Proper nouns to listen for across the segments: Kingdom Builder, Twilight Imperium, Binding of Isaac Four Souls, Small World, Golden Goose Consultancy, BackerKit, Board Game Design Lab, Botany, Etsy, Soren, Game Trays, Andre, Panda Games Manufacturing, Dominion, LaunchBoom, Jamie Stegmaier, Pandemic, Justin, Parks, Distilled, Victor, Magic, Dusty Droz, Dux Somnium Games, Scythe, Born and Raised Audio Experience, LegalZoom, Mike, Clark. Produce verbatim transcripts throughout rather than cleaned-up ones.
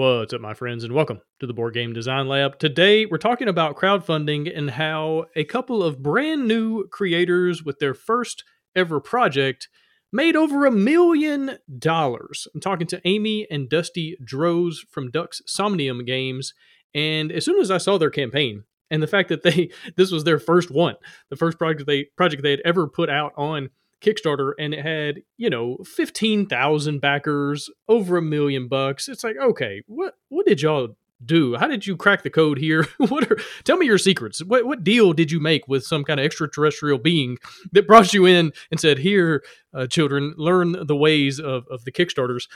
What's up, my friends, and welcome to the Board Game Design Lab. Today, we're talking about crowdfunding and how a couple of brand new creators with their first ever project made over a million dollars. I'm talking to Amy and Dusty Droz from Dux Somnium Games, and as soon as I saw their campaign and the fact that they this was their first one, the first project they project they had ever put out on Kickstarter, and it had, you know, fifteen thousand backers, over a million bucks. It's like, okay, what what did y'all do? How did you crack the code here? What are, tell me your secrets. What what deal did you make with some kind of extraterrestrial being that brought you in and said, here, uh, children, learn the ways of, of the Kickstarters?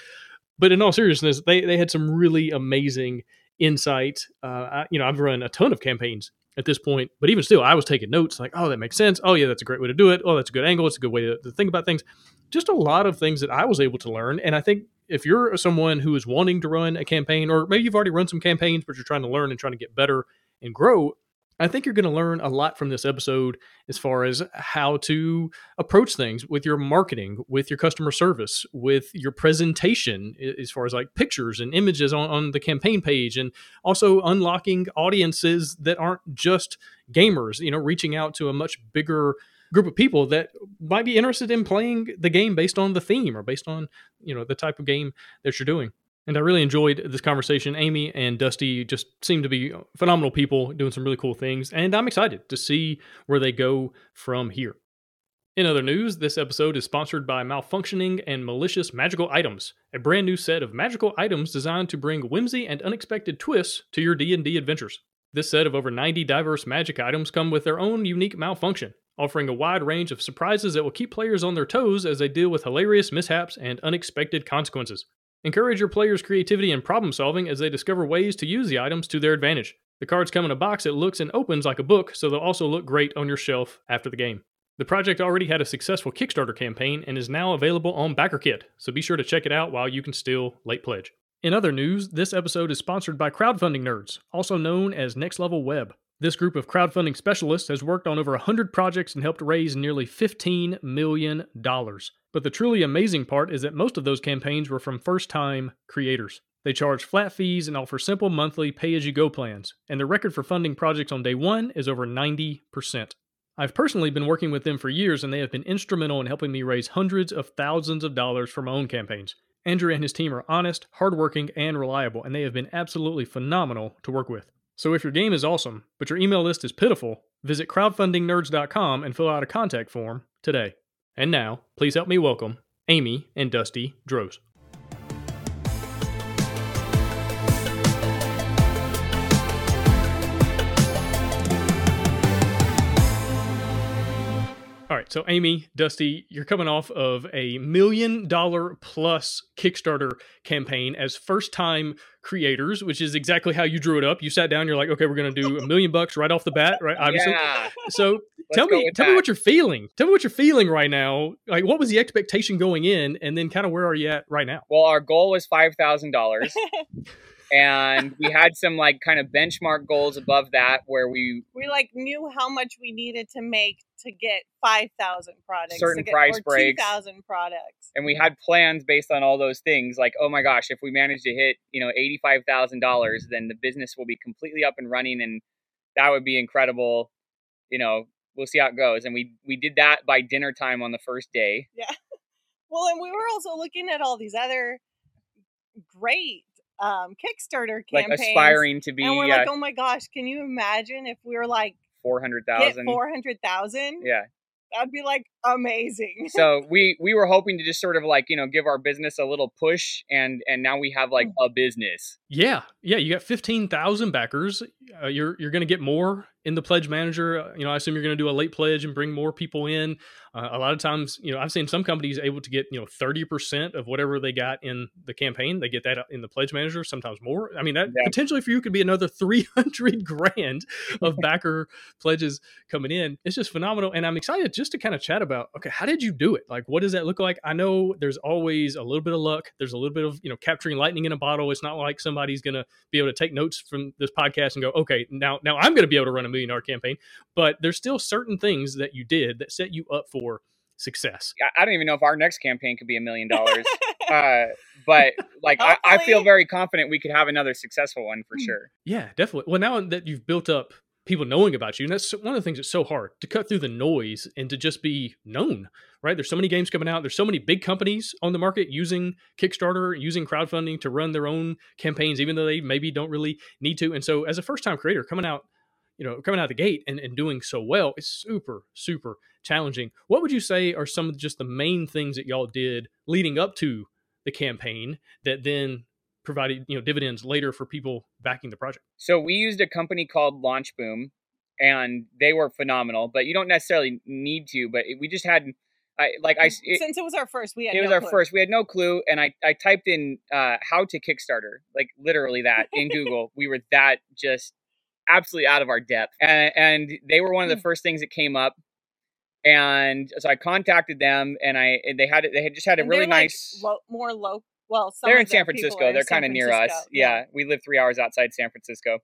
But in all seriousness, they, they had some really amazing insight. Uh, I, you know, I've run a ton of campaigns at this point, but even still, I was taking notes like, oh, that makes sense. Oh, yeah, that's a great way to do it. Oh, that's a good angle. It's a good way to, to think about things. Just a lot of things that I was able to learn. And I think if you're someone who is wanting to run a campaign, or maybe you've already run some campaigns, but you're trying to learn and trying to get better and grow, I think you're going to learn a lot from this episode as far as how to approach things with your marketing, with your customer service, with your presentation, as far as like pictures and images on, on the campaign page, and also unlocking audiences that aren't just gamers, you know, reaching out to a much bigger group of people that might be interested in playing the game based on the theme or based on, you know, the type of game that you're doing. And I really enjoyed this conversation. Amy and Dusty just seem to be phenomenal people doing some really cool things, and I'm excited to see where they go from here. In other news, this episode is sponsored by Malfunctioning and Malicious Magical Items, a brand new set of magical items designed to bring whimsy and unexpected twists to your D and D adventures. This set of over ninety diverse magic items come with their own unique malfunction, offering a wide range of surprises that will keep players on their toes as they deal with hilarious mishaps and unexpected consequences. Encourage your players' creativity and problem-solving as they discover ways to use the items to their advantage. The cards come in a box that looks and opens like a book, so they'll also look great on your shelf after the game. The project already had a successful Kickstarter campaign and is now available on BackerKit, so be sure to check it out while you can still late pledge. In other news, this episode is sponsored by Crowdfunding Nerds, also known as Next Level Web. This group of crowdfunding specialists has worked on over one hundred projects and helped raise nearly fifteen million dollars. But the truly amazing part is that most of those campaigns were from first-time creators. They charge flat fees and offer simple monthly pay-as-you-go plans, and the record for funding projects on day one is over ninety percent. I've personally been working with them for years, and they have been instrumental in helping me raise hundreds of thousands of dollars for my own campaigns. Andrew and his team are honest, hardworking, and reliable, and they have been absolutely phenomenal to work with. So if your game is awesome, but your email list is pitiful, visit crowdfunding nerds dot com and fill out a contact form today. And now, please help me welcome Amy and Dusty Droz. All right, so Amy, Dusty, you're coming off of a million dollar plus Kickstarter campaign as first time creators, which is exactly how you drew it up. You sat down, you're like, okay, we're going to do a million bucks right off the bat, right? Obviously. Yeah. So tell me, tell me what you're feeling. Tell me what you're feeling right now. Like, what was the expectation going in, and then kind of where are you at right now? Well, our goal was five thousand dollars. And we had some like kind of benchmark goals above that where we we like knew how much we needed to make to get five thousand products, certain price breaks, two thousand products. And we had plans based on all those things like, oh my gosh, if we manage to hit, you know, eighty-five thousand dollars, then the business will be completely up and running, and that would be incredible. You know, we'll see how it goes. And we we did that by dinner time on the first day. Yeah. Well, and we were also looking at all these other great um Kickstarter campaigns, like aspiring to be, and we're uh, like, oh my gosh, can you imagine if we were like four hundred thousand? four hundred thousand? Yeah, that'd be like amazing. So we we were hoping to just sort of like, you know, give our business a little push, and and now we have like a business. Yeah, yeah, you got fifteen thousand backers. Uh, you're you're gonna get more in the pledge manager. Uh, you know, I assume you're gonna do a late pledge and bring more people in. Uh, a lot of times, you know, I've seen some companies able to get, you know, thirty percent of whatever they got in the campaign. They get that in the pledge manager, sometimes more. I mean, that yeah. potentially for you could be another three hundred grand of backer pledges coming in. It's just phenomenal, and I'm excited just to kind of chat about. Okay, how did you do it? Like, what does that look like? I know there's always a little bit of luck. There's a little bit of, you know, capturing lightning in a bottle. It's not like somebody's going to be able to take notes from this podcast and go, okay, now, now I'm going to be able to run a million dollar campaign, but there's still certain things that you did that set you up for success. I don't even know if our next campaign could be a million dollars, uh, but like I, I feel very confident we could have another successful one for sure. Yeah, definitely. Well, now that you've built up people knowing about you, and that's one of the things that's so hard to cut through the noise and to just be known, right? There's so many games coming out. There's so many big companies on the market using Kickstarter, using crowdfunding to run their own campaigns, even though they maybe don't really need to. And so as a first-time creator coming out, you know, coming out the gate and, and doing so well, it's super, super challenging. What would you say are some of just the main things that y'all did leading up to the campaign that then provided, you know, dividends later for people backing the project? So we used a company called LaunchBoom, and they were phenomenal, but you don't necessarily need to, but it, we just had, I like I, it, since it was our first, we had it no was our clue. first, we had no clue. And I, I typed in uh, how to Kickstarter, like literally that in Google. We were that just absolutely out of our depth. And, and they were one of the first things that came up. And so I contacted them, and I, and they had, they had just had a and really like nice, lo- more low. Well, some they're in San Francisco. They're kind of near us. Yeah. yeah. We live three hours outside San Francisco.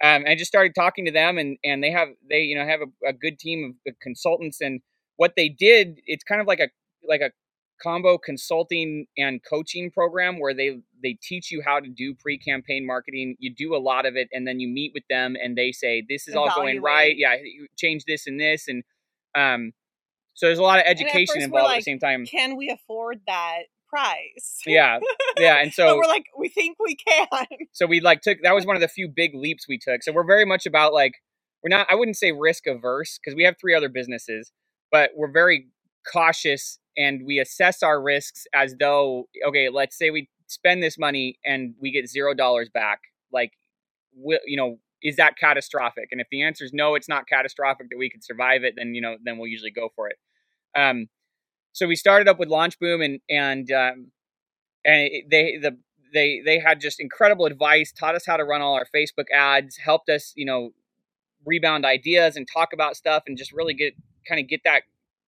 Um, and I just started talking to them, and, and they have, they, you know, have a, a good team of consultants, and what they did, it's kind of like a, like a combo consulting and coaching program where they, they teach you how to do pre-campaign marketing. You do a lot of it, and then you meet with them, and they say, this is Evaluate. all going right. Yeah. You change this and this. And, um, so there's a lot of education involved like, at the same time. Can we afford that price? Yeah. Yeah. And so we're like, we think we can. So we like took, that was one of the few big leaps we took. So we're very much about like, we're not, I wouldn't say risk averse because we have three other businesses, but we're very cautious, and we assess our risks as though, okay, let's say we spend this money and we get zero dollars back. Like, we, you know, is that catastrophic? And if the answer is no, it's not catastrophic, that we could survive it, then, you know, then we'll usually go for it. Um, So we started up with LaunchBoom, and and um, and they the they they had just incredible advice. Taught us how to run all our Facebook ads. Helped us, you know, rebound ideas and talk about stuff, and just really get kind of get that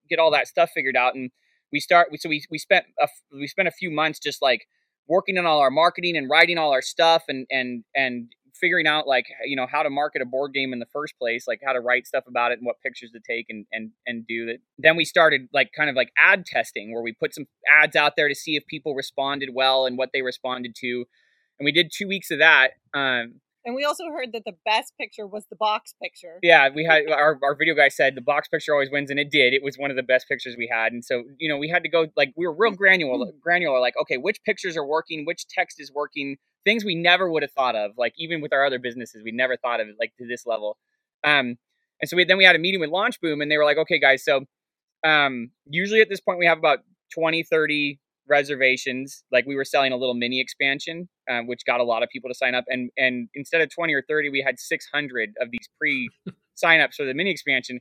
get all that stuff figured out. And we start. So we we spent a, we spent a few months just like working on all our marketing and writing all our stuff, and and and figuring out like you know how to market a board game in the first place, like how to write stuff about it and what pictures to take and and and do that. Then we started like kind of like ad testing, where we put some ads out there to see if people responded well and what they responded to, and we did two weeks of that. Um and we also heard that the best picture was the box picture. Yeah, we had our, our video guy said the box picture always wins, and it did. It was one of the best pictures we had. And so you know we had to go like we were real granular granular like, okay, which pictures are working, which text is working, things we never would have thought of, like even with our other businesses, we never thought of it like to this level. Um, and so we, then we had a meeting with LaunchBoom, and they were like, okay, guys, so um, usually at this point we have about twenty, thirty reservations. Like we were selling a little mini expansion, um, which got a lot of people to sign up. And and instead of twenty or thirty, we had six hundred of these pre signups for the mini expansion.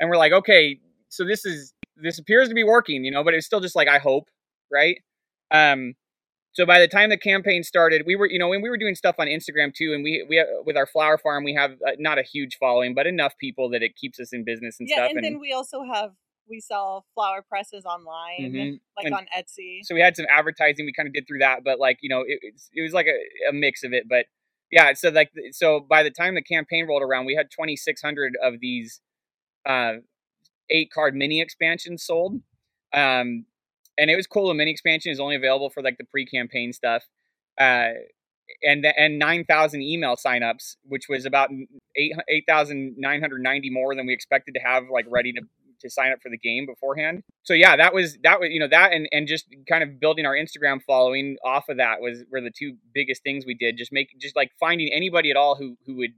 And we're like, okay, so this is, this appears to be working, you know, but it's still just like, I hope, right? Um, So by the time the campaign started, we were, you know, and we were doing stuff on Instagram too. And we, we, with our flower farm, we have not a huge following, but enough people that it keeps us in business and yeah, stuff. Yeah, and, and then we also have, we sell flower presses online, mm-hmm. like and on Etsy. So we had some advertising we kind of did through that, but like, you know, it, it was like a, a mix of it, but yeah. So like, so by the time the campaign rolled around, we had twenty-six hundred of these, uh, eight card mini expansions sold. Um, And it was cool. A mini expansion is only available for like the pre-campaign stuff, uh, and and nine thousand email signups, which was about eight eight thousand nine hundred ninety more than we expected to have, like ready to, to sign up for the game beforehand. So yeah, that was that was you know that and, and just kind of building our Instagram following off of that was were the two biggest things we did. Just make just like finding anybody at all who who would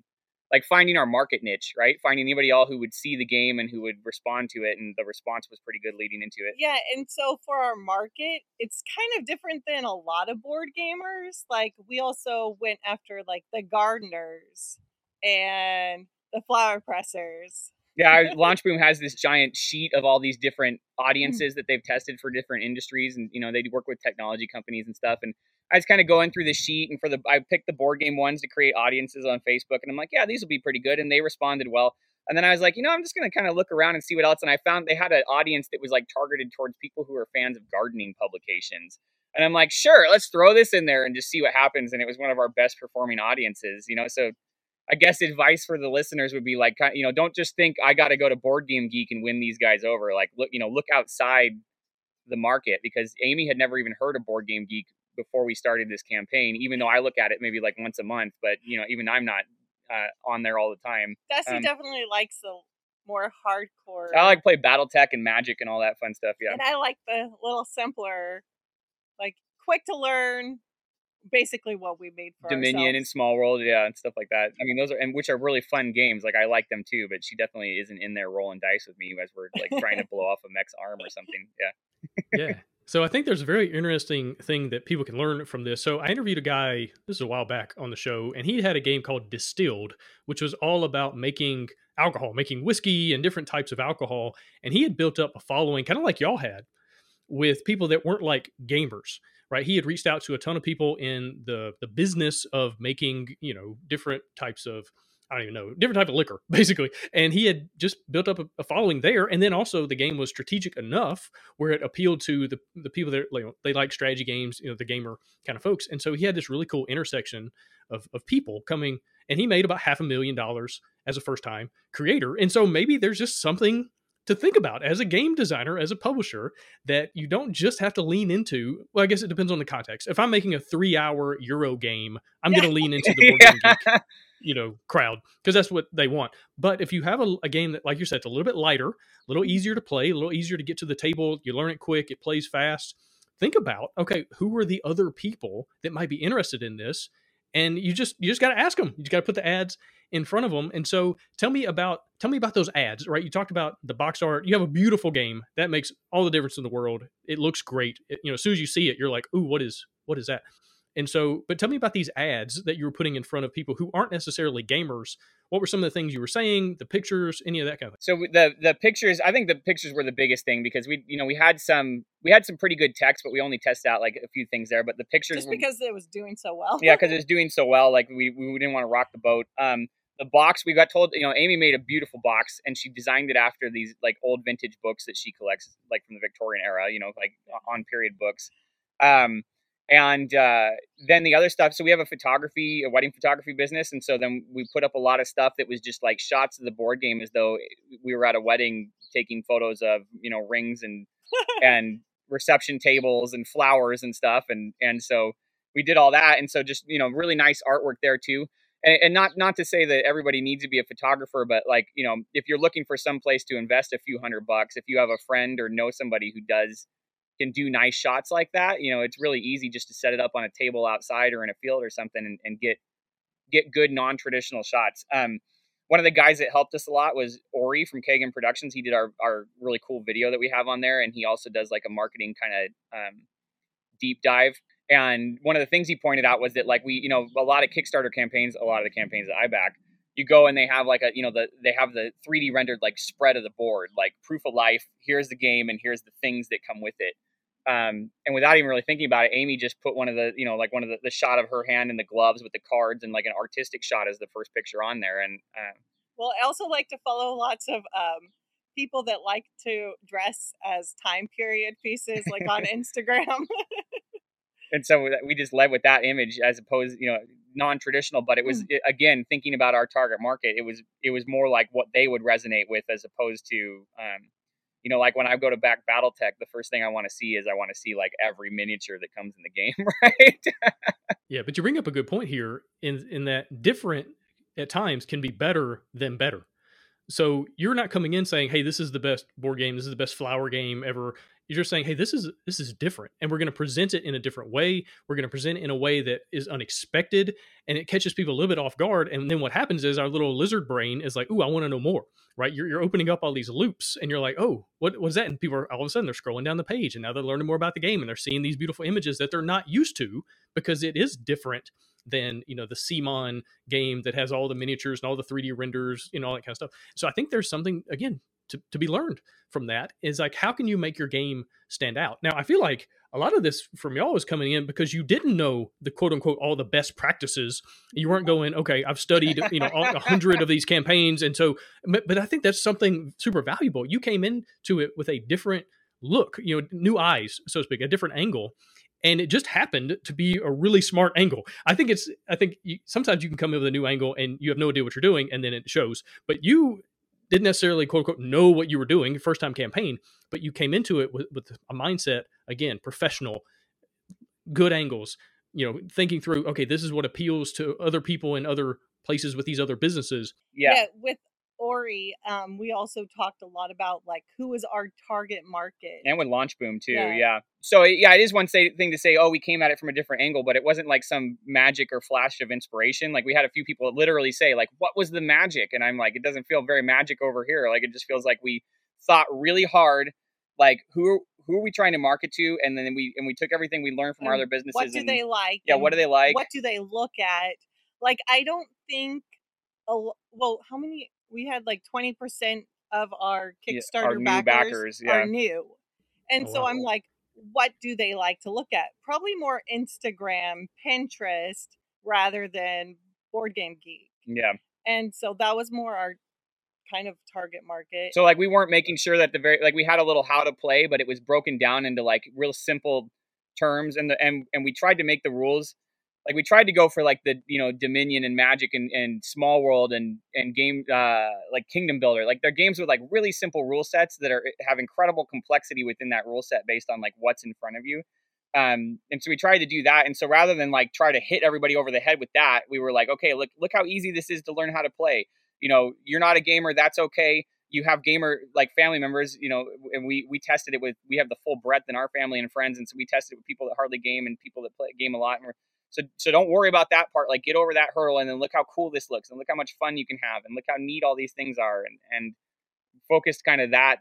like finding our market niche, right? Finding anybody all who would see the game and who would respond to it. And the response was pretty good leading into it. Yeah. And so for our market, it's kind of different than a lot of board gamers. Like we also went after like the gardeners and the flower pressers. Yeah. LaunchBoom has this giant sheet of all these different audiences that they've tested for different industries. And, you know, they work with technology companies and stuff. And I was kind of going through the sheet, and for the, I picked the board game ones to create audiences on Facebook, and I'm like, yeah, these will be pretty good. And they responded well. And then I was like, you know, I'm just going to kind of look around and see what else. And I found they had an audience that was like targeted towards people who are fans of gardening publications. And I'm like, sure, let's throw this in there and just see what happens. And it was one of our best performing audiences, you know? So I guess advice for the listeners would be like, you know, don't just think I got to go to Board Game Geek and win these guys over. Like, look, you know, look outside the market, because Amy had never even heard of Board Game Geek before we started this campaign, even though I look at it maybe like once a month, but you know, even I'm not uh, on there all the time. Dusty um, definitely likes the more hardcore. I like play Battletech and Magic and all that fun stuff. Yeah. And I like the little simpler, like quick to learn, basically what we made for Dominion ourselves. And Small World, yeah, and stuff like that. I mean, those are, and which are really fun games. Like I like them too, but she definitely isn't in there rolling dice with me as we're like trying to blow off a mech's arm or something. Yeah. Yeah. So I think there's a very interesting thing that people can learn from this. So I interviewed a guy, this is a while back on the show, and he had a game called Distilled, which was all about making alcohol, making whiskey and different types of alcohol. And he had built up a following, kind of like y'all had, with people that weren't like gamers, right? He had reached out to a ton of people in the the business of making, you know, different types of, I don't even know, different type of liquor, basically. And he had just built up a, a following there. And then also the game was strategic enough where it appealed to the, the people that, you know, they like strategy games, you know, the gamer kind of folks. And so he had this really cool intersection of of people coming, and he made about half a million dollars as a first time creator. And so maybe there's just something to think about as a game designer, as a publisher, that you don't just have to lean into, well, I guess it depends on the context. If I'm making a three hour Euro game, I'm going to lean into the board game geek, you know, crowd, because that's what they want. But if you have a, a game that, like you said, it's a little bit lighter, a little easier to play, a little easier to get to the table, you learn it quick, it plays fast. Think about, okay, who are the other people that might be interested in this? And you just, you just got to ask them, you just got to put the ads in front of them. And so tell me about, tell me about those ads, right? You talked about the box art. You have a beautiful game that makes all the difference in the world. It looks great. It, you know, as soon as you see it, you're like, ooh, what is, what is that? And so, but tell me about these ads that you were putting in front of people who aren't necessarily gamers. What were some of the things you were saying, the pictures, any of that kind of thing? So the, the pictures, I think the pictures were the biggest thing because we, you know, we had some, we had some pretty good text, but we only tested out like a few things there, but the pictures. Just because were, it was doing so well. Yeah. Cause it was doing so well. Like we, we didn't want to rock the boat. Um, The box, we got told, you know, Amy made a beautiful box and she designed it after these like old vintage books that she collects, like from the Victorian era, you know, like on period books. Um, and uh, then the other stuff. So we have a photography, a wedding photography business. And so then we put up a lot of stuff that was just like shots of the board game as though we were at a wedding taking photos of, you know, rings and and reception tables and flowers and stuff. And, and so we did all that. And so just, you know, really nice artwork there, too. And, and not not to say that everybody needs to be a photographer, but like, you know, if you're looking for some place to invest a few hundred bucks, if you have a friend or know somebody who does can do nice shots like that, you know, it's really easy just to set it up on a table outside or in a field or something and, and get get good non-traditional shots. Um, one of the guys that helped us a lot was Ori from Kagan Productions. He did our, our really cool video that we have on there. And he also does like a marketing kind of um, deep dive. And one of the things he pointed out was that, like, we, you know, a lot of Kickstarter campaigns, a lot of the campaigns that I back, you go and they have like a, you know, the, they have the three D rendered like spread of the board, like proof of life. Here's the game and here's the things that come with it. Um, and without even really thinking about it, Amy just put one of the, you know, like one of the, the shot of her hand in the gloves with the cards and like an artistic shot as the first picture on there. And, uh, well, I also like to follow lots of, um, people that like to dress as time period pieces, like on Instagram. And so we just led with that image as opposed, you know, non-traditional. But it was, mm. again, thinking about our target market, it was it was more like what they would resonate with as opposed to, um, you know, like when I go to back Battletech, the first thing I want to see is I want to see like every miniature that comes in the game, right? Yeah, but you bring up a good point here in in that different at times can be better than better. So you're not coming in saying, hey, this is the best board game. This is the best flower game ever. You're just saying, hey, this is this is different. And we're going to present it in a different way. We're going to present it in a way that is unexpected. And it catches people a little bit off guard. And then what happens is our little lizard brain is like, ooh, I want to know more, right? You're, you're opening up all these loops and you're like, oh, what was that? And people are all of a sudden they're scrolling down the page and now they're learning more about the game and they're seeing these beautiful images that they're not used to because it is different than, you know, the C M O N game that has all the miniatures and all the three D renders and all that kind of stuff. So I think there's something, again, to, to be learned from that is like, how can you make your game stand out? Now, I feel like a lot of this from y'all was coming in because you didn't know the quote unquote, all the best practices. You weren't going, okay, I've studied, you know, a hundred of these campaigns. And so, but, but I think that's something super valuable. You came into it with a different look, you know, new eyes, so to speak, a different angle. And it just happened to be a really smart angle. I think it's, I think you, sometimes you can come in with a new angle and you have no idea what you're doing. And then it shows, but you didn't necessarily quote unquote know what you were doing first time campaign, but you came into it with, with a mindset, again, professional, good angles, you know, thinking through, okay, this is what appeals to other people in other places with these other businesses. Yeah. yeah with Ori, um, we also talked a lot about like, who is our target market? And with LaunchBoom too. Yeah. yeah. So yeah, it is one say, thing to say, oh, we came at it from a different angle, but it wasn't like some magic or flash of inspiration. Like we had a few people literally say like, what was the magic? And I'm like, it doesn't feel very magic over here. Like, it just feels like we thought really hard, like who who are we trying to market to? And then we, and we took everything we learned from and our other businesses. What do and, they like? Yeah. What do they like? What do they look at? Like, I don't think, oh, well, how many, we had like twenty percent of our Kickstarter yeah, our backers, new backers yeah. are new. And oh, so wow. I'm like, what do they like to look at? Probably more Instagram, Pinterest, rather than Board Game Geek. Yeah. And so that was more our kind of target market. So like we weren't making sure that the very, like we had a little how to play, but it was broken down into like real simple terms. And the, and, and we tried to make the rules. Like we tried to go for like the, you know, Dominion and Magic and, and Small World and, and game uh, like Kingdom Builder. Like they're games with like really simple rule sets that are have incredible complexity within that rule set based on like what's in front of you. Um, and so we tried to do that. And so rather than like try to hit everybody over the head with that, we were like, okay, look, look how easy this is to learn how to play. You know, you're not a gamer. That's okay. You have gamer like family members, you know, and we, we tested it with, we have the full breadth in our family and friends. And so we tested it with people that hardly game and people that play game a lot. And we're, So so don't worry about that part. Like get over that hurdle and then look how cool this looks and look how much fun you can have and look how neat all these things are and, and focused kind of that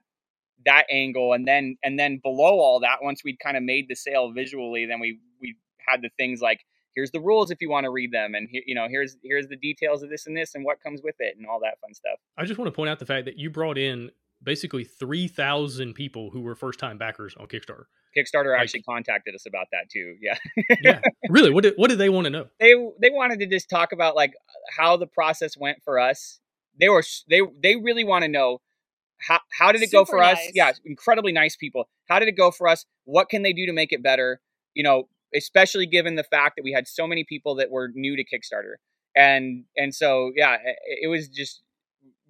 that angle and then and then below all that, once we'd kind of made the sale visually, then we we had the things like here's the rules if you want to read them and you know here's here's the details of this and this and what comes with it and all that fun stuff. I just want to point out the fact that you brought in basically three thousand people who were first-time backers on Kickstarter. Kickstarter actually like, contacted us about that too. Yeah. yeah. Really? What did, what did they want to know? They they wanted to just talk about like how the process went for us. They were they they really want to know how how did it Super go for nice. us? Yeah, incredibly nice people. How did it go for us? What can they do to make it better? You know, especially given the fact that we had so many people that were new to Kickstarter. And and so yeah, it, it was just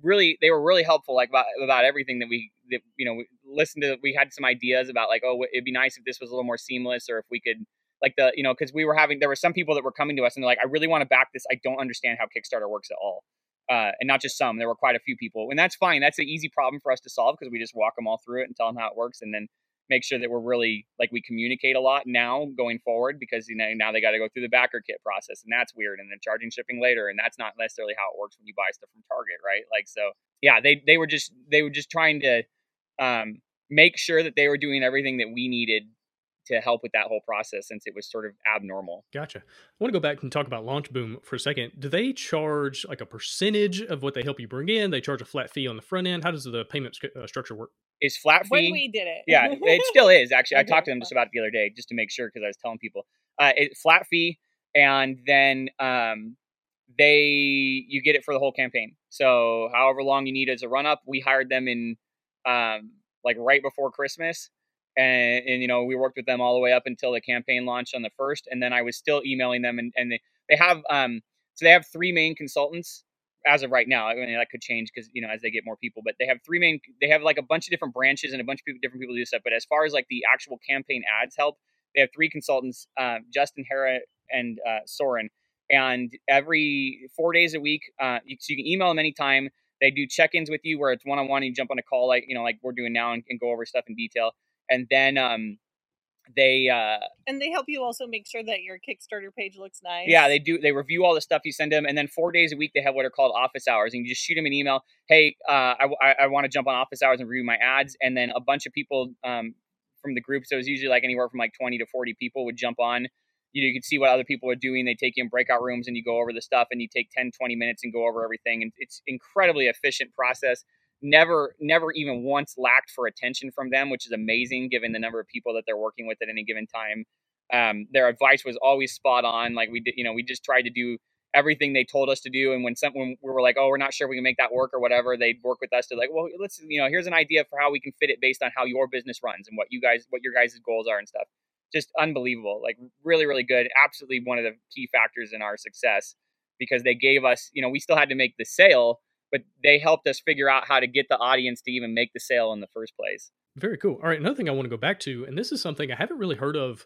really they were really helpful like about, about everything that we that you know we listened to. We had some ideas about like, oh, it'd be nice if this was a little more seamless or if we could like the you know because we were having there were some people that were coming to us and they're like, I really want to back this, I don't understand how Kickstarter works at all, uh and not just some, there were quite a few people, and that's fine. That's an easy problem for us to solve because we just walk them all through it and tell them how it works and then make sure that we're really like we communicate a lot now going forward, because you know now they got to go through the BackerKit process and that's weird, and then charging shipping later, and that's not necessarily how it works when you buy stuff from Target, right? Like so, yeah, they they were just they were just trying to um, make sure that they were doing everything that we needed to help with that whole process, since it was sort of abnormal. Gotcha. I want to go back and talk about LaunchBoom for a second. Do they charge like a percentage of what they help you bring in? They charge a flat fee on the front end. How does the payment sc- uh, structure work? Is flat fee. When we did it. Yeah, it still is actually. I talked to them just about it the other day just to make sure, because I was telling people uh, it, flat fee. And then um, they, you get it for the whole campaign. So however long you need as a run up, we hired them in um, like right before Christmas. And, and, you know, we worked with them all the way up until the campaign launched on the first. And then I was still emailing them. And, and they, they have um, so they have three main consultants as of right now. I mean, that could change because, you know, as they get more people, but they have three main, they have like a bunch of different branches and a bunch of people, different people do stuff. But as far as like the actual campaign ads help, they have three consultants, um, Justin, Hera, and uh, Soren. And every four days a week, uh, you, so you can email them anytime. They do check-ins with you where it's one-on-one and you jump on a call, like, you know, like we're doing now and, and go over stuff in detail. And then um, they uh, and they help you also make sure that your Kickstarter page looks nice. Yeah, they do. They review all the stuff you send them. And then four days a week, they have what are called office hours. And you just shoot them an email. Hey, uh, I, I, I want to jump on office hours and review my ads. And then a bunch of people um, from the group. So it was usually like anywhere from like twenty to forty people would jump on. You know, you could see what other people are doing. They take you in breakout rooms and you go over the stuff and you take ten, twenty minutes and go over everything. And it's incredibly efficient process. Never, never even once lacked for attention from them, which is amazing given the number of people that they're working with at any given time. Um, their advice was always spot on. Like we did, you know, we just tried to do everything they told us to do. And when someone we were like, oh, we're not sure we can make that work or whatever, they'd work with us to like, well, let's, you know, here's an idea for how we can fit it based on how your business runs and what you guys, what your guys' goals are and stuff. Just unbelievable. Like really, really good. Absolutely one of the key factors in our success, because they gave us, you know, we still had to make the sale, but they helped us figure out how to get the audience to even make the sale in the first place. Very cool. All right. Another thing I want to go back to, and this is something I haven't really heard of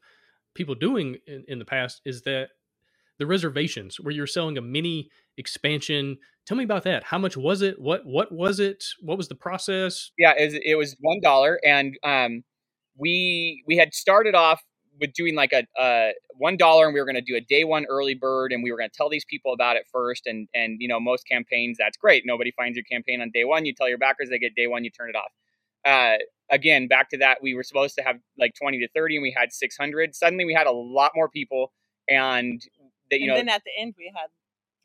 people doing in, in the past is that the reservations where you're selling a mini expansion. Tell me about that. How much was it? What, what was it? What was the process? Yeah, it was one dollar. And, um, we, we had started off with doing like a, uh, one dollar, and we were going to do a day one early bird, and we were going to tell these people about it first. And, and, you know, most campaigns, that's great. Nobody finds your campaign on day one. You tell your backers, they get day one, you turn it off. Uh, again, back to that, we were supposed to have like twenty to thirty, and we had six hundred. Suddenly we had a lot more people, and that, you and know, then at the end we had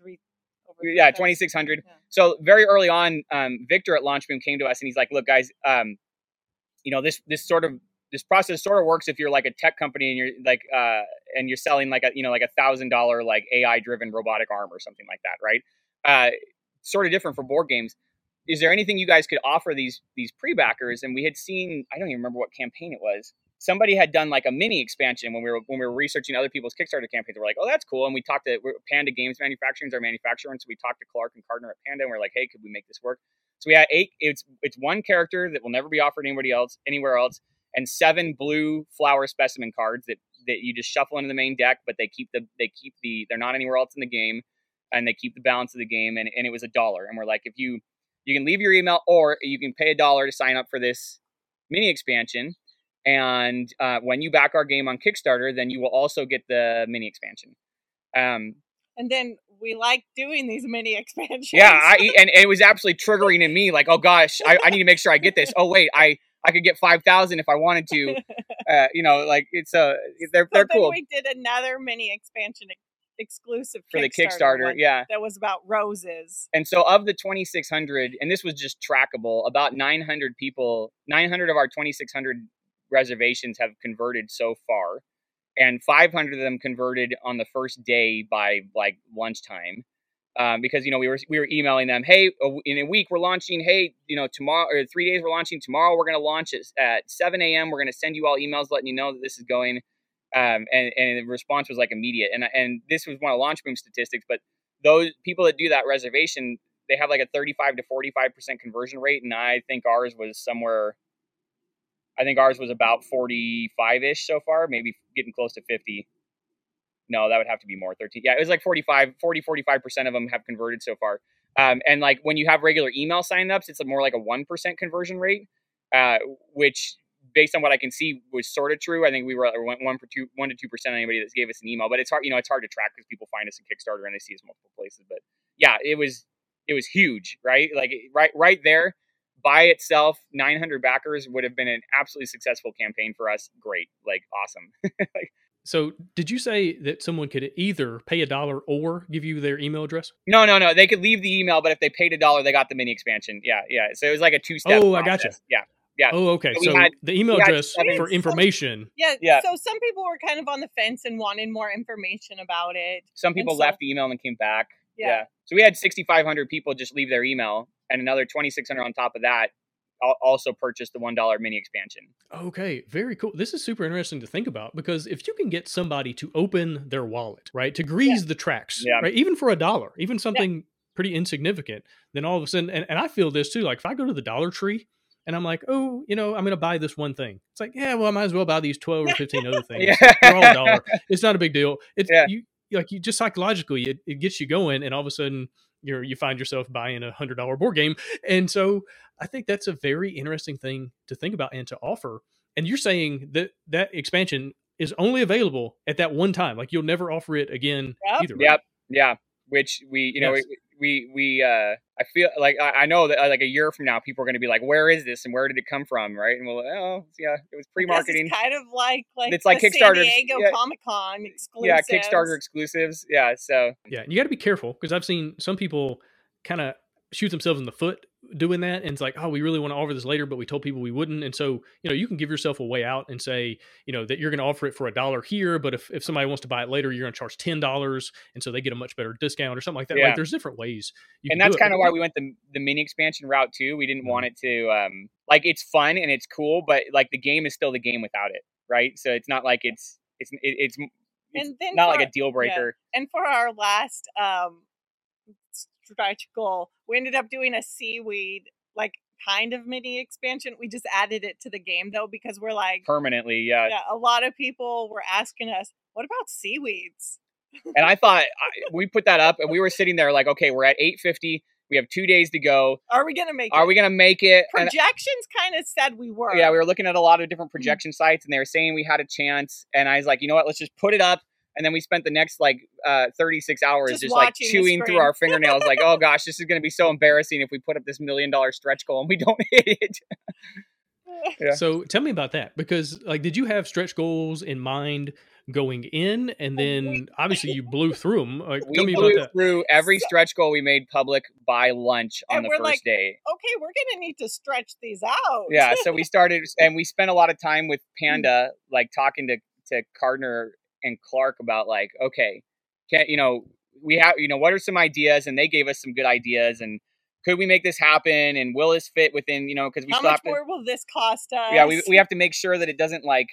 three, over yeah, twenty-six hundred. Yeah. So very early on, um, Victor at LaunchBoom came to us and he's like, look guys, um, you know, this, this sort of, this process sort of works if you're like a tech company and you're like, uh, and you're selling like a, you know, like a thousand dollar, like A I driven robotic arm or something like that. Right. Uh, sort of different for board games. Is there anything you guys could offer these, these pre-backers? And we had seen, I don't even remember what campaign it was. Somebody had done like a mini expansion when we were, when we were researching other people's Kickstarter campaigns. We're like, oh, that's cool. And we talked to Panda Games Manufacturing is our manufacturer. And so we talked to Clark and Cardner at Panda, and we're like, hey, could we make this work? So we had eight, it's, it's one character that will never be offered anybody else, anywhere else. And seven blue flower specimen cards that, that you just shuffle into the main deck, but they keep the, they keep the, they're not anywhere else in the game, and they keep the balance of the game. And, and it was a dollar. And we're like, if you, you can leave your email, or you can pay a dollar to sign up for this mini expansion. And uh, when you back our game on Kickstarter, then you will also get the mini expansion. Um, and then we like doing these mini expansions. Yeah, I, and, and it was absolutely triggering in me. Like, oh gosh, I, I need to make sure I get this. Oh wait, I, I could get five thousand if I wanted to. Uh, you know, like it's a, they're, they're cool. We did another mini expansion exclusive for the Kickstarter, yeah, that was about roses. And so of the twenty-six hundred, and this was just trackable, about nine hundred people, nine hundred of our twenty-six hundred reservations have converted so far, and five hundred of them converted on the first day by like lunchtime, um, because you know we were we were emailing them, hey, in a week we're launching, hey, you know, tomorrow or three days we're launching, tomorrow we're going to launch at, at seven a.m. we're going to send you all emails letting you know that this is going. Um, and, and the response was like immediate. And and this was one of LaunchBoom statistics, but those people that do that reservation, they have like a thirty-five to forty-five percent conversion rate. And I think ours was somewhere, I think ours was about forty-five ish so far, maybe getting close to fifty. No, that would have to be more, thirteen. Yeah, it was like forty-five, forty, forty-five percent of them have converted so far. Um, and like when you have regular email signups, it's more like a one percent conversion rate, uh, which based on what I can see was sort of true. I think we were one for two, one to two percent on anybody that gave us an email, but it's hard, you know, it's hard to track because people find us in Kickstarter and they see us multiple places. But yeah, it was, it was huge, right? Like right, right there by itself, nine hundred backers would have been an absolutely successful campaign for us. Great. Like, awesome. Like, so did you say that someone could either pay a dollar or give you their email address? No, no, no. They could leave the email, but if they paid a dollar, they got the mini expansion. Yeah. Yeah. So it was like a two step. Oh, process. I gotcha. Yeah. Yeah. Oh, okay. So, so had, the email address for information. So, yeah, yeah. So some people were kind of on the fence and wanted more information about it. Some people so, left the email and then came back. Yeah. yeah. So we had sixty-five hundred people just leave their email, and another twenty-six hundred on top of that also purchased the one dollar mini expansion. Okay. Very cool. This is super interesting to think about, because if you can get somebody to open their wallet, right, to grease yeah. the tracks, yeah. right, even for a dollar, even something yeah. pretty insignificant, then all of a sudden, and, and I feel this too, like if I go to the Dollar Tree, and I'm like, oh, you know, I'm going to buy this one thing. It's like, yeah, well, I might as well buy these twelve or fifteen other things. Yeah. They're all a dollar. It's not a big deal. It's yeah. you, like you just psychologically, it, it gets you going. And all of a sudden you're, you find yourself buying a hundred dollar board game. And so I think that's a very interesting thing to think about and to offer. And you're saying that that expansion is only available at that one time. Like you'll never offer it again. Yep. Either. Right? Yep. Yeah. Which we, you know, yes. we, we, we, uh, I feel like, I, I know that uh, like a year from now, people are going to be like, where is this and where did it come from? Right. And we'll, oh yeah, it was pre-marketing. It's kind of like, like it's like Kickstarter, San Diego yeah. Comic-Con exclusives. Yeah. Kickstarter exclusives. Yeah. So yeah, and you got to be careful, because I've seen some people kind of shoot themselves in the foot doing that. And it's like, oh, we really want to offer this later, but we told people we wouldn't. And so, you know, you can give yourself a way out and say, you know, that you're going to offer it for a dollar here, but if, if somebody wants to buy it later, you're going to charge ten dollars. And so they get a much better discount or something like that. Yeah. Like there's different ways. You and can that's kind of why we went the, the mini expansion route too. We didn't mm-hmm. want it to um, like, it's fun and it's cool, but like the game is still the game without it. Right. So it's not like it's, it's, it, it's, it's and then not like our, a deal breaker. Yeah. And for our last, um, strategic goal, we ended up doing a seaweed like kind of mini expansion. We just added it to the game, though, because we're like... Permanently, yeah. yeah a lot of people were asking us, what about seaweeds? And I thought, I, we put that up and we were sitting there like, okay, we're at eight fifty. We have two days to go. Are we going to make Are it? Are we going to make it? Projections kind of said we were. Yeah, we were looking at a lot of different projection mm-hmm. sites and they were saying we had a chance. And I was like, you know what? Let's just put it up. And then we spent the next like uh, thirty-six hours just, just like chewing through our fingernails like, oh gosh, this is going to be so embarrassing if we put up this million dollar stretch goal and we don't hit it. yeah. So tell me about that, because like, did you have stretch goals in mind going in, and then obviously you blew through them? Like, we tell me blew about that. Through every stretch goal we made public by lunch on and the first like, day. Okay, we're going to need to stretch these out. Yeah, so we started and we spent a lot of time with Panda, like talking to, to Cardner and Clark about like, okay, can't, you know, we have, you know, what are some ideas? And they gave us some good ideas, and could we make this happen? And will this fit within, you know, cause we how much more to, will this cost us? Yeah. We, we have to make sure that it doesn't like,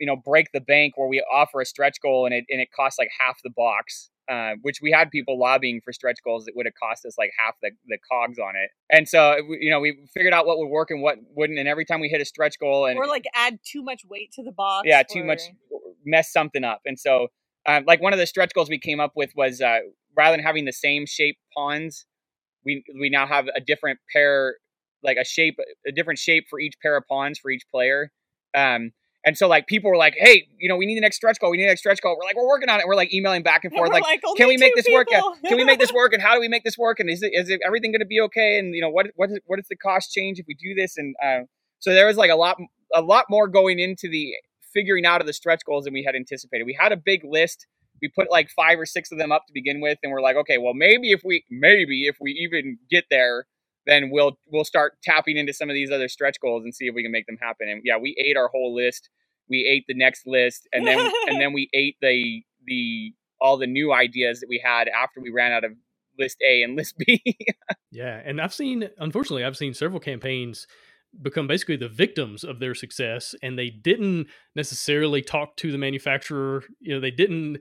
you know, break the bank where we offer a stretch goal and it, and it costs like half the box, uh, which we had people lobbying for stretch goals that would have cost us like half the, the cogs on it. And so, you know, we figured out what would work and what wouldn't. And every time we hit a stretch goal and or like add too much weight to the box. Yeah. Too or... much. Mess something up. And so uh, like one of the stretch goals we came up with was uh rather than having the same shape pawns, we we now have a different pair, like a shape a different shape for each pair of pawns for each player. Um and so like people were like, hey, you know, we need the next stretch goal, we need the next stretch goal. We're like, we're working on it. We're like emailing back and forth and like, like can we make this people. work? Can we make this work? And how do we make this work? And is it, is it everything going to be okay? And you know, what what is, what is the cost change if we do this? And uh, so there was like a lot a lot more going into the figuring out of the stretch goals than we had anticipated. We had a big list. We put like five or six of them up to begin with. And we're like, okay, well, maybe if we, maybe if we even get there, then we'll, we'll start tapping into some of these other stretch goals and see if we can make them happen. And yeah, we ate our whole list. We ate the next list. And then, and then we ate the, the, all the new ideas that we had after we ran out of list A and list B. Yeah. And I've seen, unfortunately, I've seen several campaigns become basically the victims of their success, and they didn't necessarily talk to the manufacturer. You know, they didn't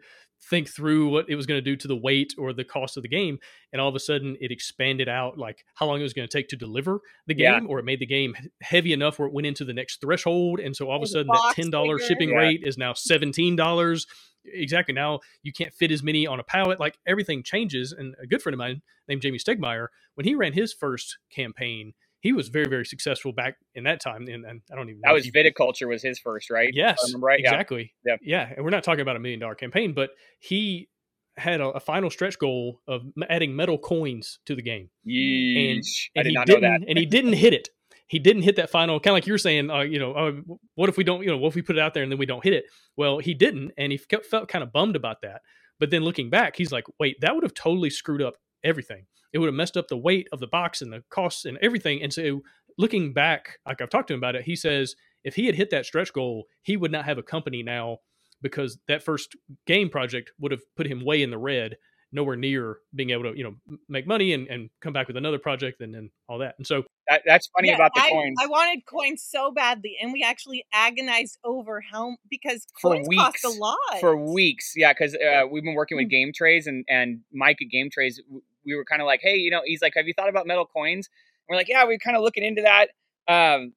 think through what it was going to do to the weight or the cost of the game. And all of a sudden it expanded out, like how long it was going to take to deliver the game, yeah. or it made the game heavy enough where it went into the next threshold. And so all of a sudden that ten dollars shipping yeah. rate is now seventeen dollars. Exactly. Now you can't fit as many on a pallet. Like everything changes. And a good friend of mine named Jamie Stegmaier, when he ran his first campaign, he was very, very successful back in that time. And, and I don't even know. That was Viticulture was his first, right? Yes, right? Exactly. Yeah. yeah. And we're not talking about a million dollar campaign, but he had a, a final stretch goal of adding metal coins to the game. Yeesh. And, and I did not know that. And he didn't hit it. He didn't hit that final, kind of like you're saying, uh, you know, uh, what if we don't, you know, what if we put it out there and then we don't hit it? Well, he didn't. And he felt, felt kind of bummed about that. But then looking back, he's like, wait, that would have totally screwed up everything. It would have messed up the weight of the box and the costs and everything. And so looking back, like I've talked to him about it, he says if he had hit that stretch goal, he would not have a company now, because that first game project would have put him way in the red, nowhere near being able to, you know, make money and, and come back with another project and then all that. And so that, that's funny yeah, about the I, coins. I wanted coins so badly. And we actually agonized over how, because coins for weeks, cost a lot. For weeks. Yeah. Cause uh, we've been working with Game Trays and, and Mike at Game Trays, we were kind of like, hey, you know, he's like, have you thought about metal coins? And we're like, yeah, we're kind of looking into that. Um,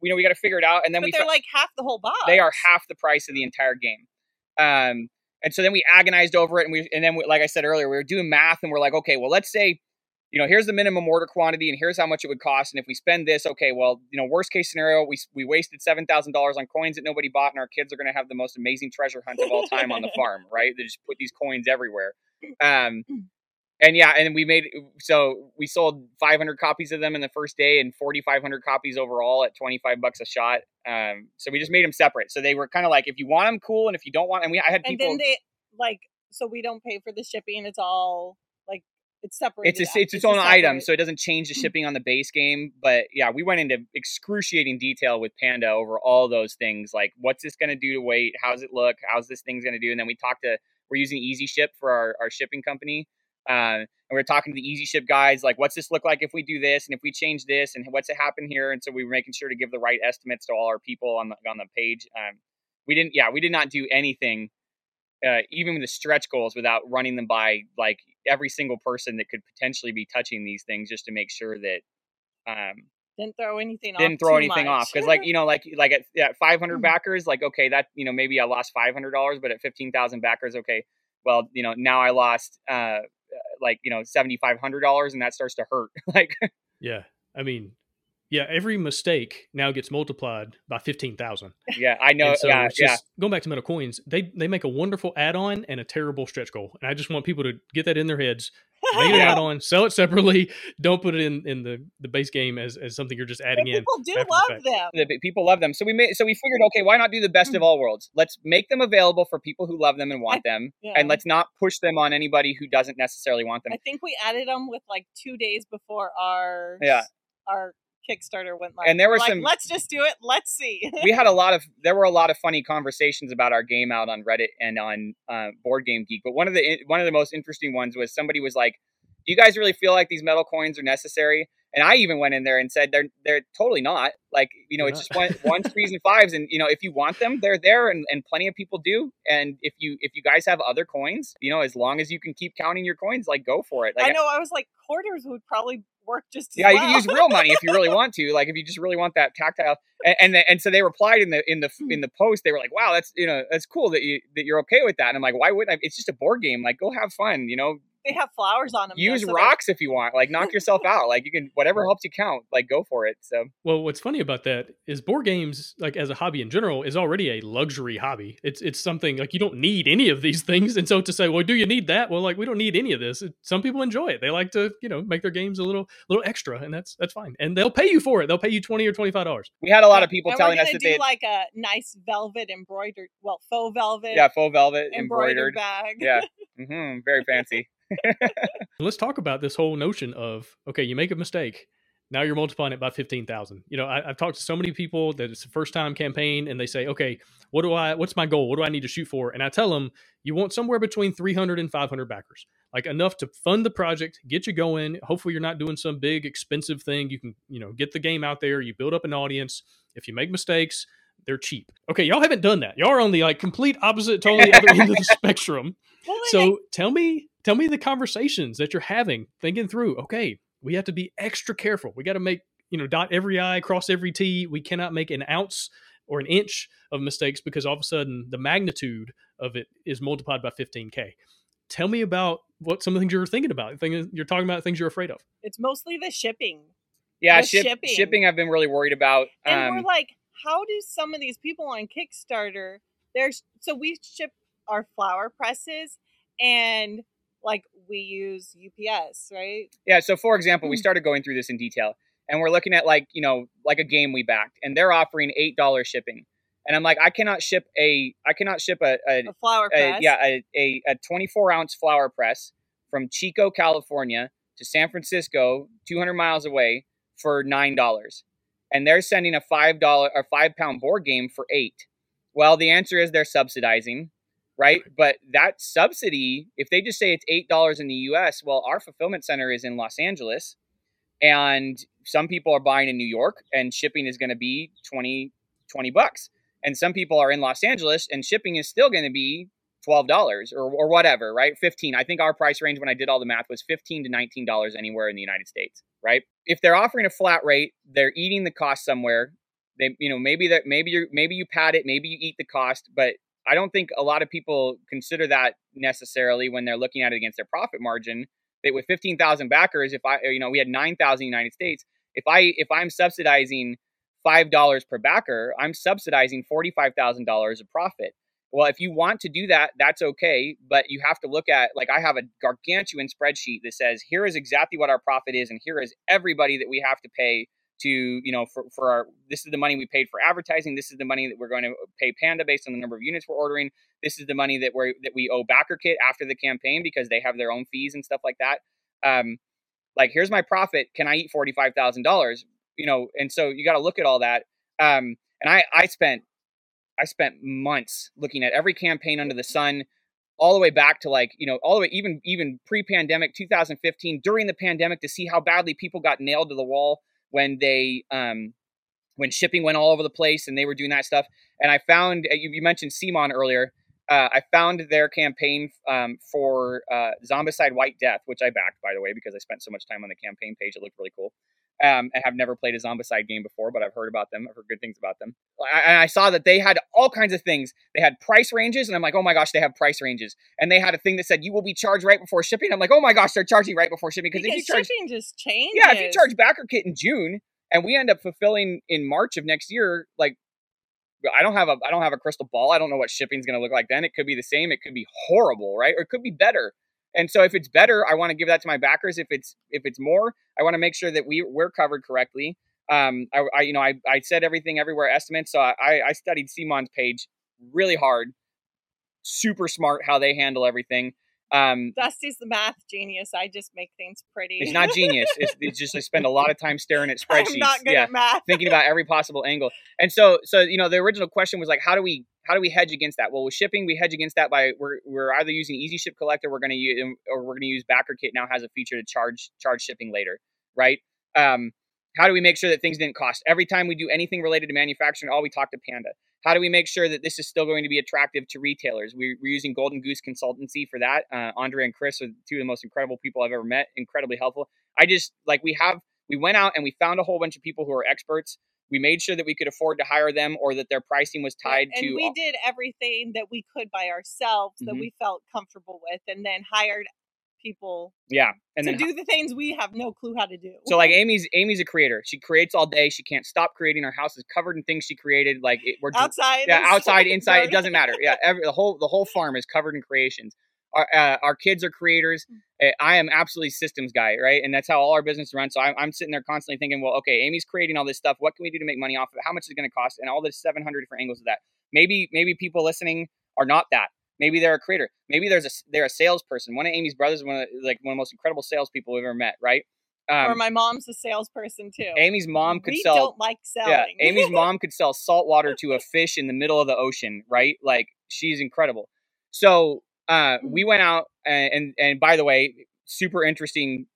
you know, we got to figure it out. And then but we, they're fa- like half the whole box. They are half the price of the entire game. Um, and so then we agonized over it. And we, and then we, like I said earlier, we were doing math and we're like, okay, well, let's say, you know, here's the minimum order quantity and here's how much it would cost. And if we spend this, okay, well, you know, worst case scenario, we, we wasted seven thousand dollars on coins that nobody bought. And our kids are going to have the most amazing treasure hunt of all time on the farm, right? They just put these coins everywhere. Um, And yeah, and we made, so we sold five hundred copies of them in the first day and forty-five hundred copies overall at twenty-five bucks a shot. Um, so we just made them separate. So they were kind of like, if you want them, cool. And if you don't want them, we, I had people. And then they, like, so we don't pay for the shipping. It's all like, it's separate. It's, it's its its own item. So it doesn't change the shipping on the base game. But yeah, we went into excruciating detail with Panda over all those things. Like, what's this going to do to weight? How's it look? How's this thing's going to do? And then we talked to, we're using Easyship for our, our shipping company. Uh, and we were talking to the Easyship guys, like, what's this look like if we do this? And if we change this and what's it happen here? And so we were making sure to give the right estimates to all our people on the, on the page. Um, we didn't, yeah, we did not do anything, uh, even with the stretch goals, without running them by like every single person that could potentially be touching these things, just to make sure that, um, Didn't throw anything off. Didn't throw anything much. off. Because like, you know, like, like at, at five hundred mm-hmm. backers, like, okay, that, you know, maybe I lost five hundred dollars, but at fifteen thousand backers, okay, well, you know, now I lost uh, like, you know, seven thousand five hundred dollars, and that starts to hurt. Like, yeah, I mean, yeah, every mistake now gets multiplied by fifteen thousand. Yeah, I know. So yeah, just, yeah. Going back to metal coins, they, they make a wonderful add-on and a terrible stretch goal. And I just want people to get that in their heads. Make it out on, sell it separately. Don't put it in, in the, the base game as, as something you're just adding people in. People do love the them. The, people love them. So we made, so we figured, okay, why not do the best mm-hmm. of all worlds? Let's make them available for people who love them and want I, them. Yeah. And let's not push them on anybody who doesn't necessarily want them. I think we added them with like two days before our, yeah. our Kickstarter went live. And there were like, some, let's just do it. Let's see. we had a lot of, there were a lot of funny conversations about our game out on Reddit and on uh, Board Game Geek. But one of the, one of the most interesting ones was somebody was like, do you guys really feel like these metal coins are necessary? And I even went in there and said, they're, they're totally not. Like, you know, they're it's not. just one, ones, threes and fives. And, you know, if you want them, they're there and, and plenty of people do. And if you, if you guys have other coins, you know, as long as you can keep counting your coins, like go for it. Like, I know. I was like, quarters would probably work just as yeah, well. You can use real money if you really want to, like if you just really want that tactile. And and, the, and so they replied in the in the in the post. They were like, "Wow, that's you know that's cool that you that you're okay with that." And I'm like, "Why wouldn't I? It's just a board game. Like, go have fun. You know, they have flowers on them. Use though, so rocks they... if you want. Like, knock yourself out. Like, you can whatever helps you count. Like, go for it." So, well, what's funny about that is board games, like as a hobby in general, is already a luxury hobby. It's it's something like you don't need any of these things. And so to say, "Well, do you need that?" Well, like we don't need any of this. Some people enjoy it. They like to you know make their games a little. little extra, and that's that's fine, and they'll pay you for it. They'll pay you twenty or twenty-five dollars. We had a lot of people and telling us that do they like a nice velvet embroidered well faux velvet yeah faux velvet embroidered, embroidered bag yeah mm-hmm, very fancy. Let's talk about this whole notion of, okay, you make a mistake, now you're multiplying it by fifteen thousand. You know, I, I've talked to so many people that it's a first time campaign and they say, okay, what do I, what's my goal? What do I need to shoot for? And I tell them you want somewhere between three hundred and five hundred backers, like enough to fund the project, get you going. Hopefully you're not doing some big expensive thing. You can, you know, get the game out there. You build up an audience. If you make mistakes, they're cheap. Okay. Y'all haven't done that. Y'all are on the like complete opposite, totally other end of the spectrum. Well, so I- tell me, tell me the conversations that you're having, thinking through, okay, we have to be extra careful. We got to make, you know, dot every I, cross every T. We cannot make an ounce or an inch of mistakes because all of a sudden the magnitude of it is multiplied by fifteen K. Tell me about what some of the things you were thinking about. Things you're talking about, things you're afraid of. It's mostly the shipping. Yeah, the ship, shipping. Shipping I've been really worried about. And um, we're like, how do some of these people on Kickstarter, there's so we ship our flower presses and like we use U P S, right? Yeah. So for example, we started going through this in detail and we're looking at like, you know, like a game we backed and they're offering eight dollars shipping. And I'm like, I cannot ship a, I cannot ship a, a, a flower press. A, yeah. A, a, a twenty-four ounce flower press from Chico, California to San Francisco, two hundred miles away for nine dollars. And they're sending a five dollars or five pound board game for eight. Well, the answer is they're subsidizing. Right. But that subsidy, if they just say it's eight dollars in the U S, well, our fulfillment center is in Los Angeles and some people are buying in New York and shipping is going to be twenty, twenty bucks. And some people are in Los Angeles and shipping is still going to be twelve dollars or, or whatever. Right. fifteen. I think our price range when I did all the math was fifteen to nineteen dollars anywhere in the United States. Right. If they're offering a flat rate, they're eating the cost somewhere. They, you know, maybe that maybe you maybe you pad it. Maybe you eat the cost. But I don't think a lot of people consider that necessarily when they're looking at it against their profit margin. That with fifteen thousand backers, if I, you know, we had nine thousand United States. If I, if I'm subsidizing five dollars per backer, I'm subsidizing forty-five thousand dollars of profit. Well, if you want to do that, that's okay. But you have to look at, like, I have a gargantuan spreadsheet that says, here is exactly what our profit is. And here is everybody that we have to pay to, you know, for, for our, this is the money we paid for advertising. This is the money that we're going to pay Panda based on the number of units we're ordering. This is the money that we're, that we owe BackerKit after the campaign because they have their own fees and stuff like that. Um, like, here's my profit. Can I eat forty-five thousand dollars? You know? And so you got to look at all that. Um, and I, I spent, I spent months looking at every campaign under the sun, all the way back to like, you know, all the way, even, even pre-pandemic two thousand fifteen, during the pandemic, to see how badly people got nailed to the wall when they, um, when shipping went all over the place and they were doing that stuff. And I found, you, you mentioned C M O N earlier. Uh, I found their campaign um, for uh, Zombicide White Death, which I backed, by the way, because I spent so much time on the campaign page. It looked really cool. Um, and have never played a Zombicide game before, but I've heard about them. I've heard good things about them. I, and I saw that they had all kinds of things. They had price ranges, and I'm like, oh my gosh, they have price ranges. And they had a thing that said, you will be charged right before shipping. I'm like, oh my gosh, they're charging right before shipping. Because if you charge, shipping just changes. Yeah, if you charge BackerKit in June, and we end up fulfilling in March of next year, like, I don't have a, I don't have a crystal ball. I don't know what shipping's going to look like then. It could be the same. It could be horrible, right? Or it could be better. And so if it's better, I want to give that to my backers. If it's if it's more, I want to make sure that we, we're covered correctly. Um, I, I you know, I, I said everything everywhere estimates. So I, I studied C M O N's page really hard. Super smart how they handle everything. Um, Dusty's the math genius. I just make things pretty. It's not genius. It's, it's just I spend a lot of time staring at spreadsheets. I'm not good yeah, at math. Thinking about every possible angle. And so, so you know, the original question was like, how do we how do we hedge against that? Well, with shipping, we hedge against that by we're we're either using Easyship Collector, we're going to use, or we're going to use BackerKit. Now has a feature to charge charge shipping later, right? Um, how do we make sure that things didn't cost? Every time we do anything related to manufacturing, all we talk to Panda. How do we make sure that this is still going to be attractive to retailers? We're, we're using Golden Goose Consultancy for that. Uh, Andre and Chris are two of the most incredible people I've ever met. Incredibly helpful. I just like we have we went out and we found a whole bunch of people who are experts. We made sure that we could afford to hire them or that their pricing was tied and to. And we did everything that we could by ourselves mm-hmm. that we felt comfortable with, and then hired people. Yeah, and to then do the things we have no clue how to do. So like Amy's, Amy's a creator. She creates all day. She can't stop creating. Her house is covered in things she created. Like it, we're outside, yeah, outside, inside. It doesn't matter. Yeah, every, the whole the whole farm is covered in creations. Our, uh, our kids are creators. I am absolutely systems guy, right? And that's how all our business runs. So I'm, I'm sitting there constantly thinking, well, okay, Amy's creating all this stuff. What can we do to make money off of it? How much is it going to cost? And all the seven hundred different angles of that. Maybe maybe people listening are not that. Maybe they're a creator. Maybe there's a they're a salesperson. One of Amy's brothers, one of the, like one of the most incredible salespeople we've ever met, right? Um, or my mom's a salesperson too. Amy's mom could we sell. We don't like selling. Yeah, Amy's mom could sell salt water to a fish in the middle of the ocean, right? Like she's incredible. So uh, we went out and, and and by the way, super interesting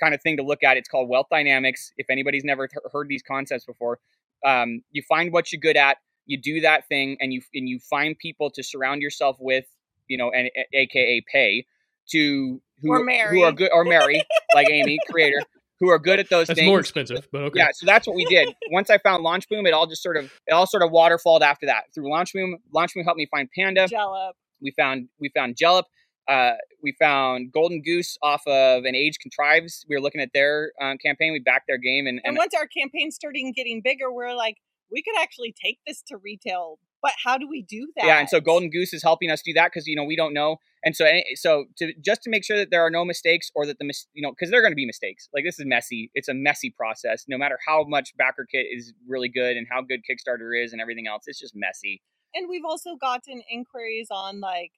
kind of thing to look at. It's called wealth dynamics. If anybody's never th- heard these concepts before, um, you find what you're good at. You do that thing and you and you find people to surround yourself with, you know, and aka pay to who, or who are good or marry, like Amy, creator, who are good at those that's things. It's more expensive, but okay. Yeah, so that's what we did. Once I found LaunchBoom, it all just sort of it all sort of waterfalled after that. Through LaunchBoom, LaunchBoom helped me find Panda. Jallup. We found we found Jallup. Uh, we found Golden Goose off of an Age Contrives. We were looking at their um, campaign. We backed their game, and, and, and once our campaign started getting bigger, we we're like, we could actually take this to retail, but how do we do that? Yeah, and so Golden Goose is helping us do that because, you know, we don't know. And so so to just to make sure that there are no mistakes or that the, mis- you know, because there are going to be mistakes. Like this is messy. It's a messy process. No matter how much BackerKit is really good and how good Kickstarter is and everything else, it's just messy. And we've also gotten inquiries on like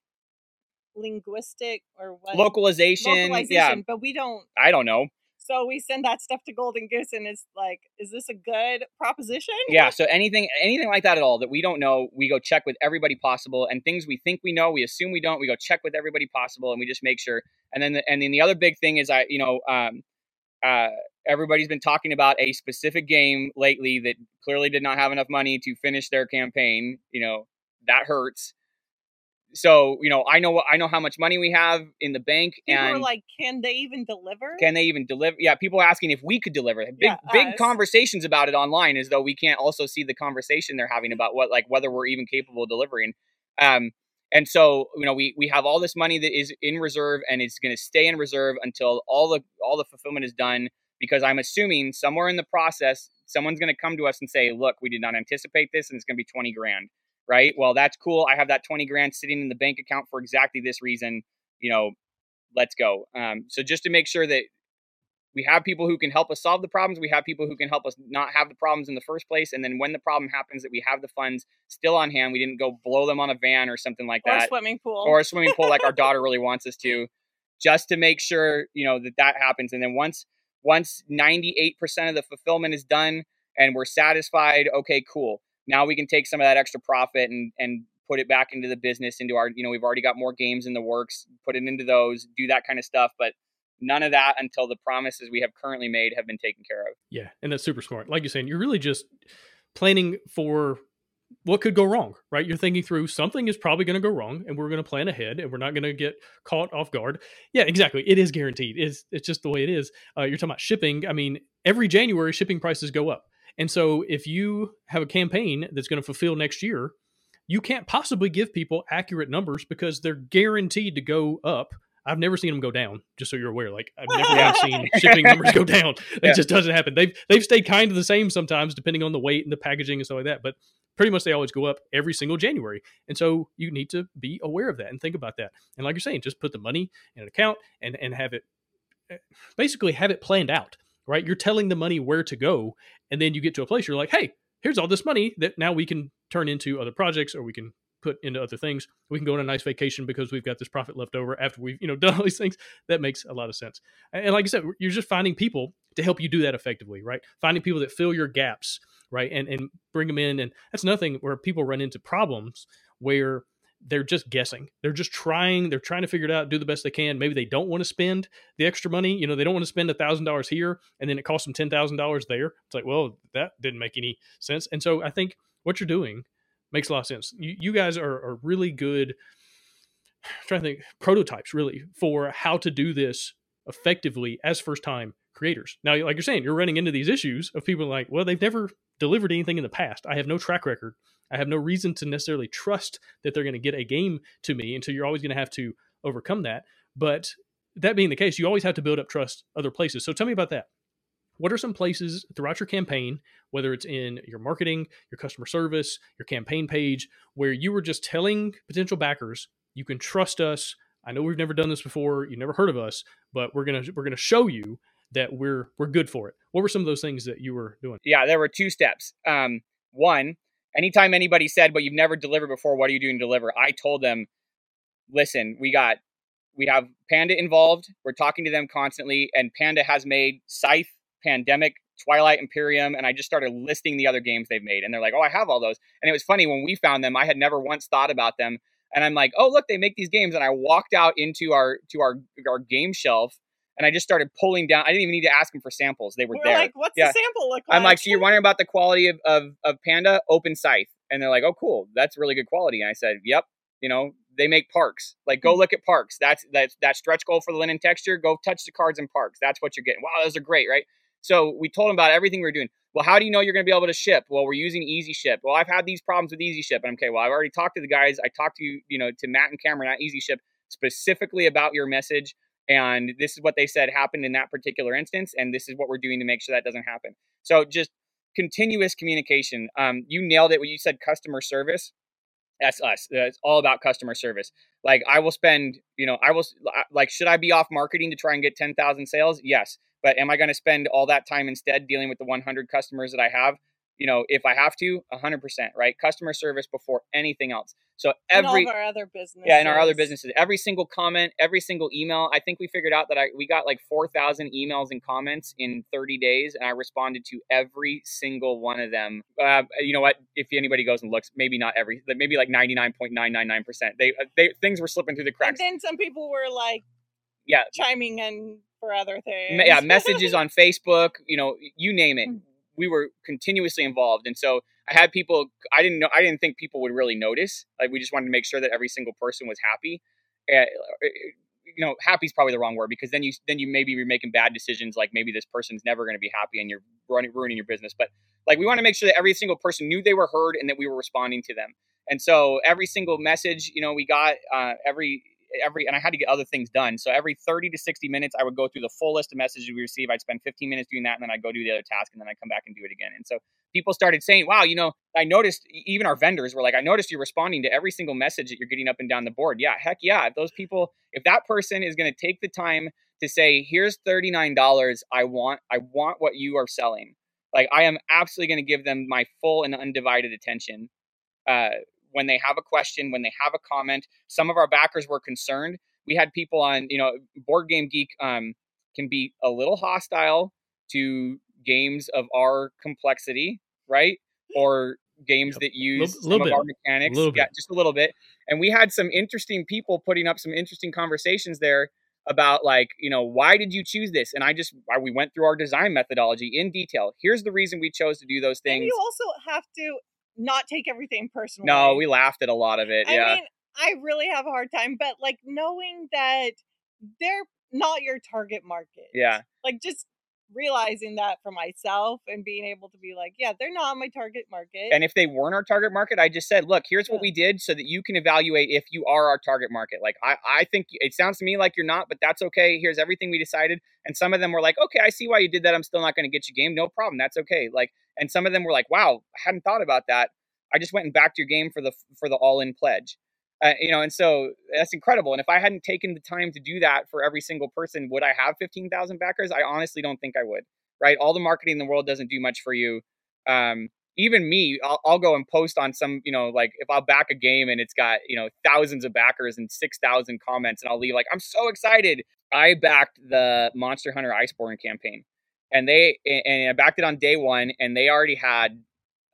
linguistic or what? Localization. Localization, yeah. But we don't. I don't know. So we send that stuff to Golden Goose and it's like, is this a good proposition? Yeah. So anything, anything like that at all that we don't know, we go check with everybody possible, and things we think we know, we assume we don't, we go check with everybody possible, and we just make sure. And then, the, and then the other big thing is I, you know, um, uh, everybody's been talking about a specific game lately that clearly did not have enough money to finish their campaign. You know, that hurts. So, you know, I know I know how much money we have in the bank. People and are like, can they even deliver? Can they even deliver? Yeah. People asking if we could deliver. Big yeah, big conversations about it online, as though we can't also see the conversation they're having about what like whether we're even capable of delivering. Um, and so, you know, we, we have all this money that is in reserve and it's going to stay in reserve until all the all the fulfillment is done, because I'm assuming somewhere in the process, someone's going to come to us and say, look, we did not anticipate this and it's going to be twenty grand. Right. Well, that's cool. I have that twenty grand sitting in the bank account for exactly this reason. You know, let's go. Um, so just to make sure that we have people who can help us solve the problems. We have people who can help us not have the problems in the first place. And then when the problem happens, that we have the funds still on hand. We didn't go blow them on a van or something like that. Or a swimming pool. Or a swimming pool like our daughter really wants us to, just to make sure, you know, that that happens. And then once once ninety-eight percent of the fulfillment is done and we're satisfied, okay, cool. Now we can take some of that extra profit and, and put it back into the business, into our, you know, we've already got more games in the works, put it into those, do that kind of stuff. But none of that until the promises we have currently made have been taken care of. Yeah. And that's super smart. Like you're saying, you're really just planning for what could go wrong, right? You're thinking through something is probably going to go wrong and we're going to plan ahead and we're not going to get caught off guard. Yeah, exactly. It is guaranteed. It's, it's just the way it is. Uh, you're talking about shipping. I mean, every January, shipping prices go up. And so if you have a campaign that's going to fulfill next year, you can't possibly give people accurate numbers because they're guaranteed to go up. I've never seen them go down, just so you're aware. Like, I've never seen shipping numbers go down. It yeah. just doesn't happen. They've, they've stayed kind of the same sometimes, depending on the weight and the packaging and stuff like that. But pretty much they always go up every single January. And so you need to be aware of that and think about that. And like you're saying, just put the money in an account and, and have it, basically have it planned out, right? You're telling the money where to go. And then you get to a place, you're like, hey, here's all this money that now we can turn into other projects, or we can put into other things. We can go on a nice vacation because we've got this profit left over after we've, you know, done all these things. That makes a lot of sense. And like I said, you're just finding people to help you do that effectively, right? Finding people that fill your gaps, right? And and bring them in. And that's another thing where people run into problems where they're just guessing. They're just trying. They're trying to figure it out, do the best they can. Maybe they don't want to spend the extra money. You know, they don't want to spend one thousand dollars here and then it costs them ten thousand dollars there. It's like, well, that didn't make any sense. And so I think what you're doing makes a lot of sense. You, you guys are, are really good, I'm trying to think, prototypes really for how to do this effectively as first-time creators. Now, like you're saying, you're running into these issues of people like, well, they've never delivered anything in the past. I have no track record. I have no reason to necessarily trust that they're going to get a game to me. And so you're always going to have to overcome that. But that being the case, you always have to build up trust other places. So tell me about that. What are some places throughout your campaign, whether it's in your marketing, your customer service, your campaign page, where you were just telling potential backers, you can trust us. I know we've never done this before. You've never heard of us, but we're going to, we're going to show you that we're, we're good for it. What were some of those things that you were doing? Yeah, there were two steps. Um, one, anytime anybody said, but you've never delivered before, what are you doing to deliver? I told them, listen, we got, we have Panda involved. We're talking to them constantly, and Panda has made Scythe, Pandemic, Twilight Imperium, and I just started listing the other games they've made, and they're like, oh, I have all those. And it was funny, when we found them, I had never once thought about them, and I'm like, oh, look, they make these games. And I walked out into our to our our game shelf, and I just started pulling down. I didn't even need to ask them for samples. They were, we're there. Like, what's yeah. the sample look like? I'm like, so you're wondering about the quality of, of of Panda? Open Scythe. And they're like, oh, cool, that's really good quality. And I said, yep, you know, they make Parks. Like, go look at Parks. That's that that stretch goal for the linen texture. Go touch the cards in Parks. That's what you're getting. Wow, those are great, right? So we told them about everything we were doing. Well, how do you know you're going to be able to ship? Well, we're using Easyship. Well, I've had these problems with Easyship. And okay, well, I've already talked to the guys. I talked to, you know, to Matt and Cameron at Easyship specifically about your message. And this is what they said happened in that particular instance. And this is what we're doing to make sure that doesn't happen. So just continuous communication. Um, you nailed it when you said customer service. That's us. It's all about customer service. Like, I will spend, you know, I will, like, should I be off marketing to try and get ten thousand sales? Yes. But am I going to spend all that time instead dealing with the one hundred customers that I have? You know, if I have to, one hundred percent, right? Customer service before anything else. So every in all of our other businesses. Yeah, in our other businesses, every single comment, every single email. I think we figured out that I we got like four thousand emails and comments in thirty days, and I responded to every single one of them. Uh, you know what? If anybody goes and looks, maybe not every, maybe like ninety-nine point nine nine nine percent. They they things were slipping through the cracks. And then some people were like, yeah, chiming in for other things. Yeah, messages on Facebook, you know, you name it. We were continuously involved. And so I had people, I didn't know, I didn't think people would really notice. Like, we just wanted to make sure that every single person was happy. Uh, you know, happy is probably the wrong word, because then you, then you maybe you're making bad decisions. Like, maybe this person's never going to be happy and you're running, ruining your business. But like, we want to make sure that every single person knew they were heard and that we were responding to them. And so every single message, you know, we got uh, every, every, and I had to get other things done. So every thirty to sixty minutes, I would go through the full list of messages we receive. I'd spend fifteen minutes doing that, and then I'd go do the other task, and then I'd come back and do it again. And so people started saying, wow, you know, I noticed, even our vendors were like, I noticed you're responding to every single message that you're getting up and down the board. Yeah, heck yeah. If those people, if that person is going to take the time to say, here's thirty-nine dollars, I want, I want what you are selling. Like, I am absolutely going to give them my full and undivided attention. Uh, when they have a question, when they have a comment. Some of our backers were concerned. We had people on, you know, Board Game Geek um, can be a little hostile to games of our complexity, right? Or games that use little, some little of bit. Our mechanics. Yeah, just a little bit. And we had some interesting people putting up some interesting conversations there about, like, you know, why did you choose this? And I just, I, we went through our design methodology in detail. Here's the reason we chose to do those things. And you also have to not take everything personally. No, we laughed at a lot of it. I yeah. mean, I really have a hard time, but like, knowing that they're not your target market. Yeah. Like, just realizing that for myself and being able to be like, yeah, they're not my target market. And if they weren't our target market, I just said, look, here's yeah. what we did so that you can evaluate if you are our target market. Like, I, I think it sounds to me like you're not, but that's okay. Here's everything we decided. And some of them were like, okay, I see why you did that. I'm still not going to get you game. No problem. That's okay. Like, and some of them were like, wow, I hadn't thought about that. I just went and backed your game for the, for the all in pledge. Uh, you know, and so that's incredible. And if I hadn't taken the time to do that for every single person, would I have fifteen thousand backers? I honestly don't think I would, right? All the marketing in the world doesn't do much for you. Um, even me, I'll, I'll go and post on some, you know, like if I'll back a game and it's got, you know, thousands of backers and six thousand comments, and I'll leave like, I'm so excited. I backed the Monster Hunter Iceborne campaign, and they, and I backed it on day one, and they already had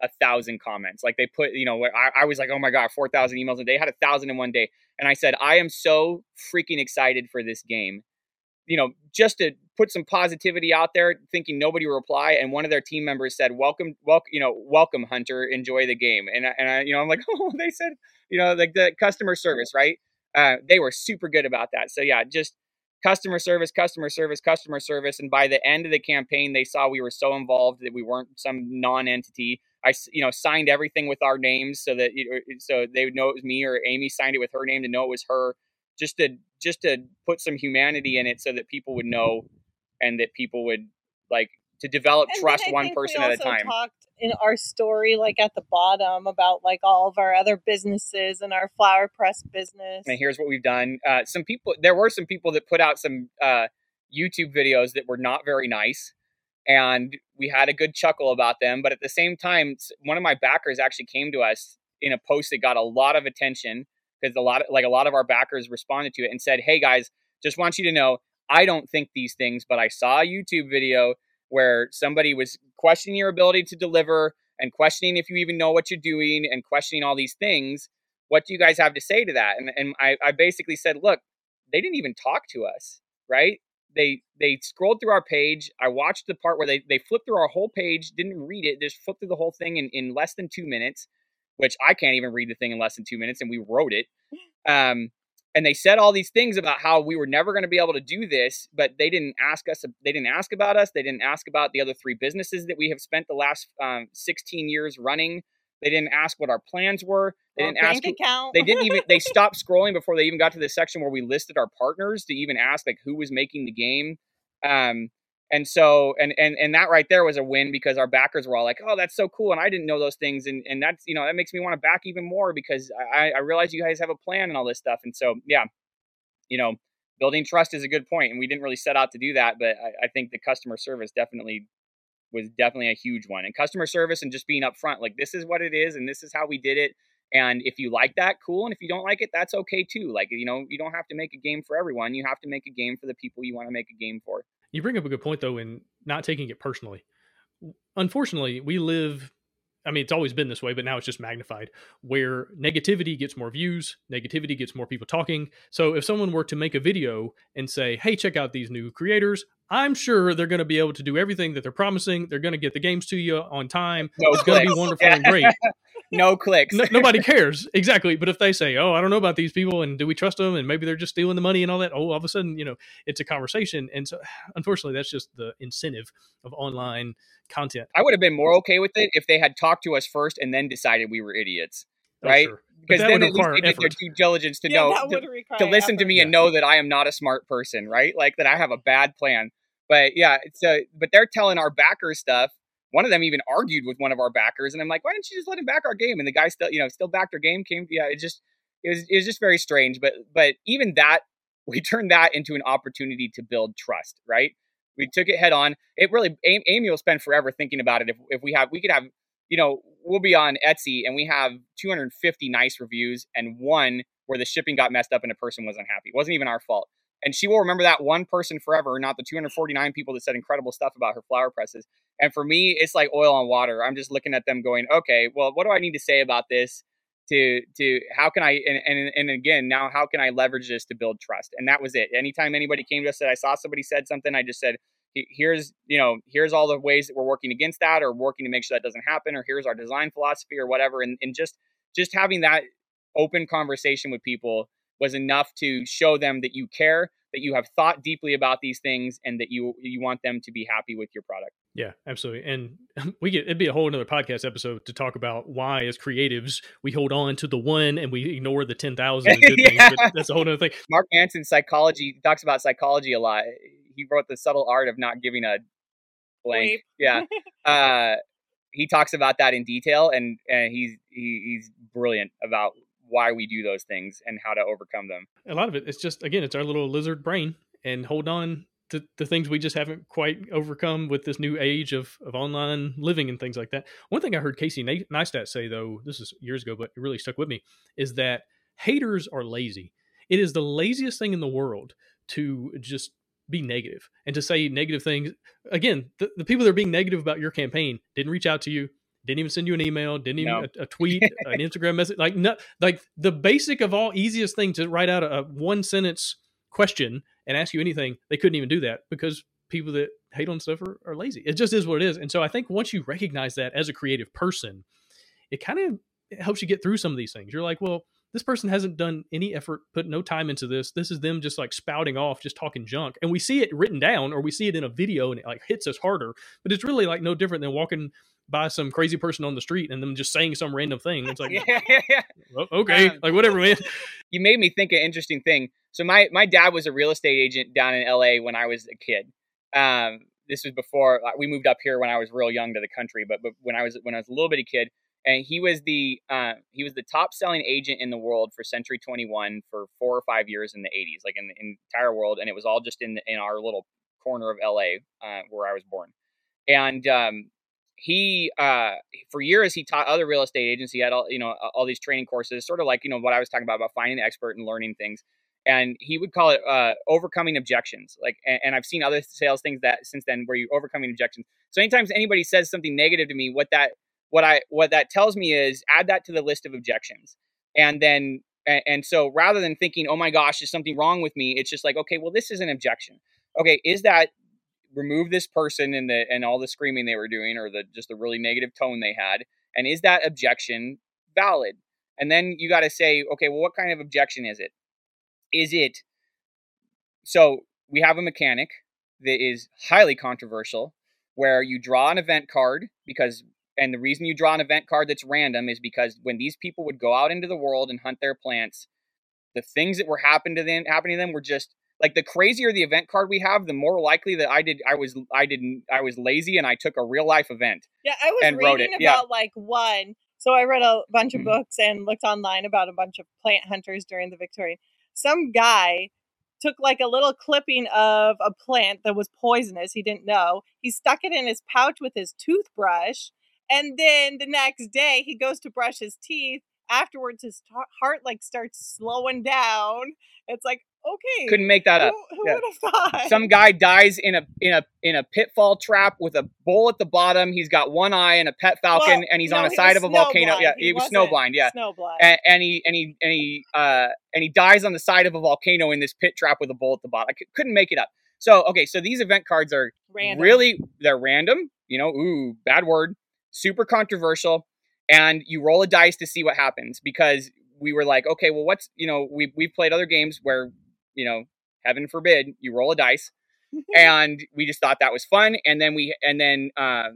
a thousand comments. Like they put, you know, I, I was like, oh my God, four thousand emails a day. They had a thousand in one day. And I said, I am so freaking excited for this game. You know, just to put some positivity out there, thinking nobody would reply. And one of their team members said, welcome, welcome, you know, welcome Hunter, enjoy the game. And I, and I, you know, I'm like, oh, they said, you know, like the customer service, right? Uh, they were super good about that. So yeah, just customer service, customer service, customer service. And by the end of the campaign, they saw we were so involved that we weren't some non-entity. I, you know, signed everything with our names so that, so they would know it was me, or Amy signed it with her name to know it was her, just to, just to put some humanity in it so that people would know, and that people would like to develop and trust one person at a time. We also talked in our story, like at the bottom, about like all of our other businesses and our flower press business. And here's what we've done. Uh, some people, there were some people that put out some uh, YouTube videos that were not very nice. And we had a good chuckle about them. But at the same time, one of my backers actually came to us in a post that got a lot of attention, because a lot of, like a lot of our backers responded to it and said, hey guys, just want you to know, I don't think these things, but I saw a YouTube video where somebody was questioning your ability to deliver and questioning if you even know what you're doing and questioning all these things. What do you guys have to say to that? And and I, I basically said, look, they didn't even talk to us, right? They they scrolled through our page. I watched the part where they, they flipped through our whole page, didn't read it, just flipped through the whole thing in, in less than two minutes, which I can't even read the thing in less than two minutes, and we wrote it. Um, and they said all these things about how we were never going to be able to do this, but they didn't ask us. They didn't ask about us. They didn't ask about the other three businesses that we have spent the last um, sixteen years running. They didn't ask what our plans were. They didn't ask. They didn't even. They stopped scrolling before they even got to the section where we listed our partners to even ask like who was making the game. Um, and so, and and and that right there was a win, because our backers were all like, "Oh, that's so cool!" And I didn't know those things, and and that's, you know, that makes me want to back even more, because I I realize you guys have a plan and all this stuff. And so yeah, you know, building trust is a good point, and we didn't really set out to do that, but I, I think the customer service definitely. was definitely a huge one. And customer service and just being upfront, like, this is what it is and this is how we did it. And if you like that, cool. And if you don't like it, that's okay too. Like, you know, you don't have to make a game for everyone. You have to make a game for the people you want to make a game for. You bring up a good point though, in not taking it personally. Unfortunately, we live, I mean, it's always been this way, but now it's just magnified, where negativity gets more views, negativity gets more people talking. So if someone were to make a video and say, hey, check out these new creators, I'm sure they're going to be able to do everything that they're promising. They're going to get the games to you on time. No it's clicks. Going to be wonderful yeah. and great. No clicks. No, nobody cares. Exactly. But if they say, oh, I don't know about these people, and do we trust them? And maybe they're just stealing the money and all that. Oh, all of a sudden, you know, it's a conversation. And so unfortunately, that's just the incentive of online content. I would have been more okay with it if they had talked to us first and then decided we were idiots. Right? Oh, sure. Because then at least they did effort. Their due diligence to yeah, know, to, to listen effort. to me yeah. and know that I am not a smart person, right? Like that I have a bad plan. But yeah, so, but they're telling our backers stuff. One of them even argued with one of our backers, and I'm like, why didn't you just let him back our game? And the guy still, you know, still backed our game. Came, yeah, it just, it was, it was just very strange. But, but even that, we turned that into an opportunity to build trust, right? We took it head on. It really, Amy will spend forever thinking about it. If, if we have, we could have, you know, we'll be on Etsy and we have two hundred fifty nice reviews and one where the shipping got messed up and a person was unhappy. It wasn't even our fault. And she will remember that one person forever, not the two hundred forty-nine people that said incredible stuff about her flower presses. And for me, it's like oil on water. I'm just looking at them going, okay, well, what do I need to say about this to, to how can I, and, and, and again, now how can I leverage this to build trust? And that was it. Anytime anybody came to us that I saw somebody said something, I just said, here's, you know, here's all the ways that we're working against that, or working to make sure that doesn't happen, or here's our design philosophy or whatever. And, and just, just having that open conversation with people was enough to show them that you care, that you have thought deeply about these things and that you you want them to be happy with your product. Yeah, absolutely. And we get, it'd be a whole another podcast episode to talk about why as creatives, we hold on to the one and we ignore the ten thousand. Yeah. Things, but that's a whole other thing. Mark Manson's psychology talks about psychology a lot. He wrote The Subtle Art of Not Giving a Blank. Yeah. Uh, he talks about that in detail, and, and he's, he, he's brilliant about why we do those things and how to overcome them. A lot of it, it's just, again, it's our little lizard brain and hold on to the things we just haven't quite overcome with this new age of, of online living and things like that. One thing I heard Casey Neistat say, though, this is years ago, but it really stuck with me, is that haters are lazy. It is the laziest thing in the world to just be negative and to say negative things. Again, the, the people that are being negative about your campaign didn't reach out to you, didn't even send you an email, didn't even no. a, a tweet, an Instagram message. Like, no, like the basic of all easiest thing to write out a, a one sentence question and ask you anything. They couldn't even do that because people that hate on stuff are, are lazy. It just is what it is. And so I think once you recognize that as a creative person, it kind of helps you get through some of these things. You're like, well, this person hasn't done any effort, put no time into this. This is them just like spouting off, just talking junk. And we see it written down or we see it in a video and it like hits us harder, but it's really like no different than walking by some crazy person on the street and them just saying some random thing. It's like, yeah, yeah. Well, okay, um, like whatever, man. You made me think an interesting thing. So my, my dad was a real estate agent down in L A when I was a kid. Um, this was before we moved up here when I was real young to the country, but, but when I was, when I was a little bitty kid. And he was the uh, he was the top selling agent in the world for Century twenty-one for four or five years in the eighties, like in the entire world. And it was all just in the, in our little corner of L A uh, where I was born. And um, he uh, for years he taught other real estate agents. He had all you know all these training courses, sort of like you know what I was talking about about finding an expert and learning things. And he would call it uh, overcoming objections. Like, and, and I've seen other sales things that since then where you overcoming objections. So anytime anybody says something negative to me, what that What I what that tells me is add that to the list of objections. And then and, and so rather than thinking, oh, my gosh, is something wrong with me? It's just like, OK, well, this is an objection. OK, is that remove this person and the and all the screaming they were doing or the just the really negative tone they had? And is that objection valid? And then you got to say, OK, well, what kind of objection is it? Is it? So we have a mechanic that is highly controversial where you draw an event card because and the reason you draw an event card that's random is because when these people would go out into the world and hunt their plants, the things that were happening to them, happening to them were just like the crazier the event card we have, the more likely that I did, I was, I didn't, I was lazy and I took a real life event. Yeah, I was and reading wrote it. about yeah. like one. So I read a bunch of mm-hmm. books and looked online about a bunch of plant hunters during the Victorian. Some guy took like a little clipping of a plant that was poisonous. He didn't know. He stuck it in his pouch with his toothbrush. And then the next day he goes to brush his teeth. Afterwards, his t- heart like starts slowing down. It's like, okay, couldn't make that who, up. Who yeah. would have thought? Some guy dies in a in a in a pitfall trap with a bowl at the bottom. He's got one eye and a pet falcon, well, and he's no, on the side of a volcano. Blind. Yeah, he, he was snowblind. Yeah, snowblind. And, and he and he and he uh, and he dies on the side of a volcano in this pit trap with a bowl at the bottom. I c- couldn't make it up. So okay, so these event cards are random. really they're random. You know, ooh, bad word. Super controversial, and you roll a dice to see what happens because we were like, okay, well, what's, you know, we, we've played other games where, you know, heaven forbid you roll a dice and we just thought that was fun. And then we, and then, uh,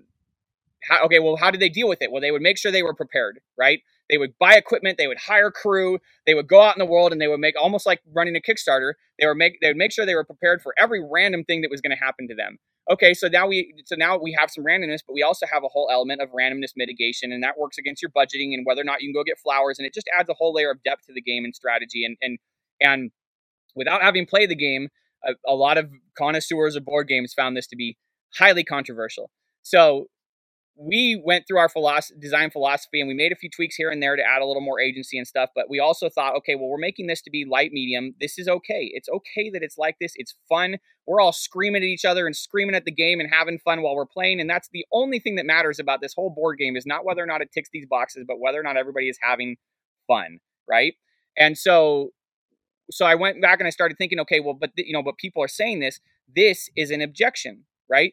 how, okay, well, how did they deal with it? Well, they would make sure they were prepared, right? They would buy equipment, they would hire crew, they would go out in the world and they would make almost like running a Kickstarter. They were make, they would make sure they were prepared for every random thing that was going to happen to them. Okay, so now we so now we have some randomness, but we also have a whole element of randomness mitigation, and that works against your budgeting and whether or not you can go get flowers, and it just adds a whole layer of depth to the game and strategy. And and and without having played the game, a, a lot of connoisseurs of board games found this to be highly controversial. So we went through our philosophy, design philosophy, and we made a few tweaks here and there to add a little more agency and stuff, but we also thought, okay, well, we're making this to be light medium. This is okay. It's okay that it's like this. It's fun. We're all screaming at each other and screaming at the game and having fun while we're playing, and that's the only thing that matters about this whole board game is not whether or not it ticks these boxes, but whether or not everybody is having fun, right? And so so I went back and I started thinking, okay, well, but, th- you know, but people are saying this. This is an objection, right?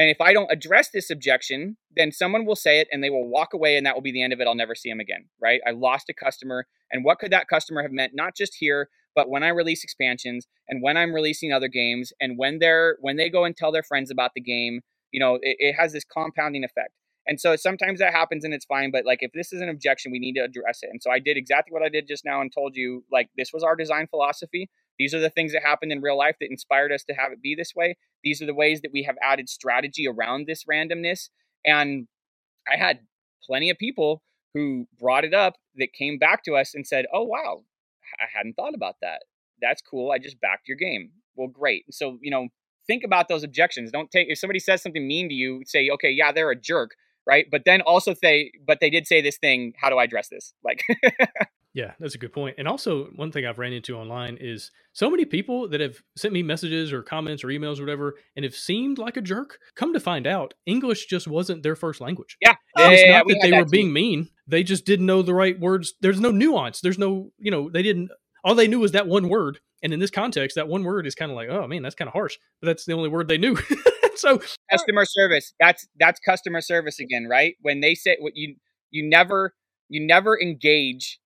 And if I don't address this objection, then someone will say it and they will walk away and that will be the end of it. I'll never see them again, right? I lost a customer. And what could that customer have meant, not just here, but when I release expansions and when I'm releasing other games and when they're when they go and tell their friends about the game, you know, it, it has this compounding effect. And so sometimes that happens and it's fine. But like, if this is an objection, we need to address it. And so I did exactly what I did just now and told you, like, this was our design philosophy. These are the things that happened in real life that inspired us to have it be this way. These are the ways that we have added strategy around this randomness. And I had plenty of people who brought it up that came back to us and said, oh, wow, I hadn't thought about that. That's cool. I just backed your game. Well, great. So, you know, think about those objections. Don't take, if somebody says something mean to you, say, okay, yeah, they're a jerk. Right. But then also say, but they did say this thing. How do I address this? Like, yeah, that's a good point. And also, one thing I've ran into online is so many people that have sent me messages or comments or emails or whatever, and have seemed like a jerk. Come to find out, English just wasn't their first language. Yeah. Um, it's yeah, not yeah, that we they that were too. being mean. They just didn't know the right words. There's no nuance. There's no, you know, they didn't. All they knew was that one word. And in this context, that one word is kind of like, oh, man, that's kind of harsh. But that's the only word they knew. So customer service, that's, that's customer service again, right? When they say what you, you never, you never engage.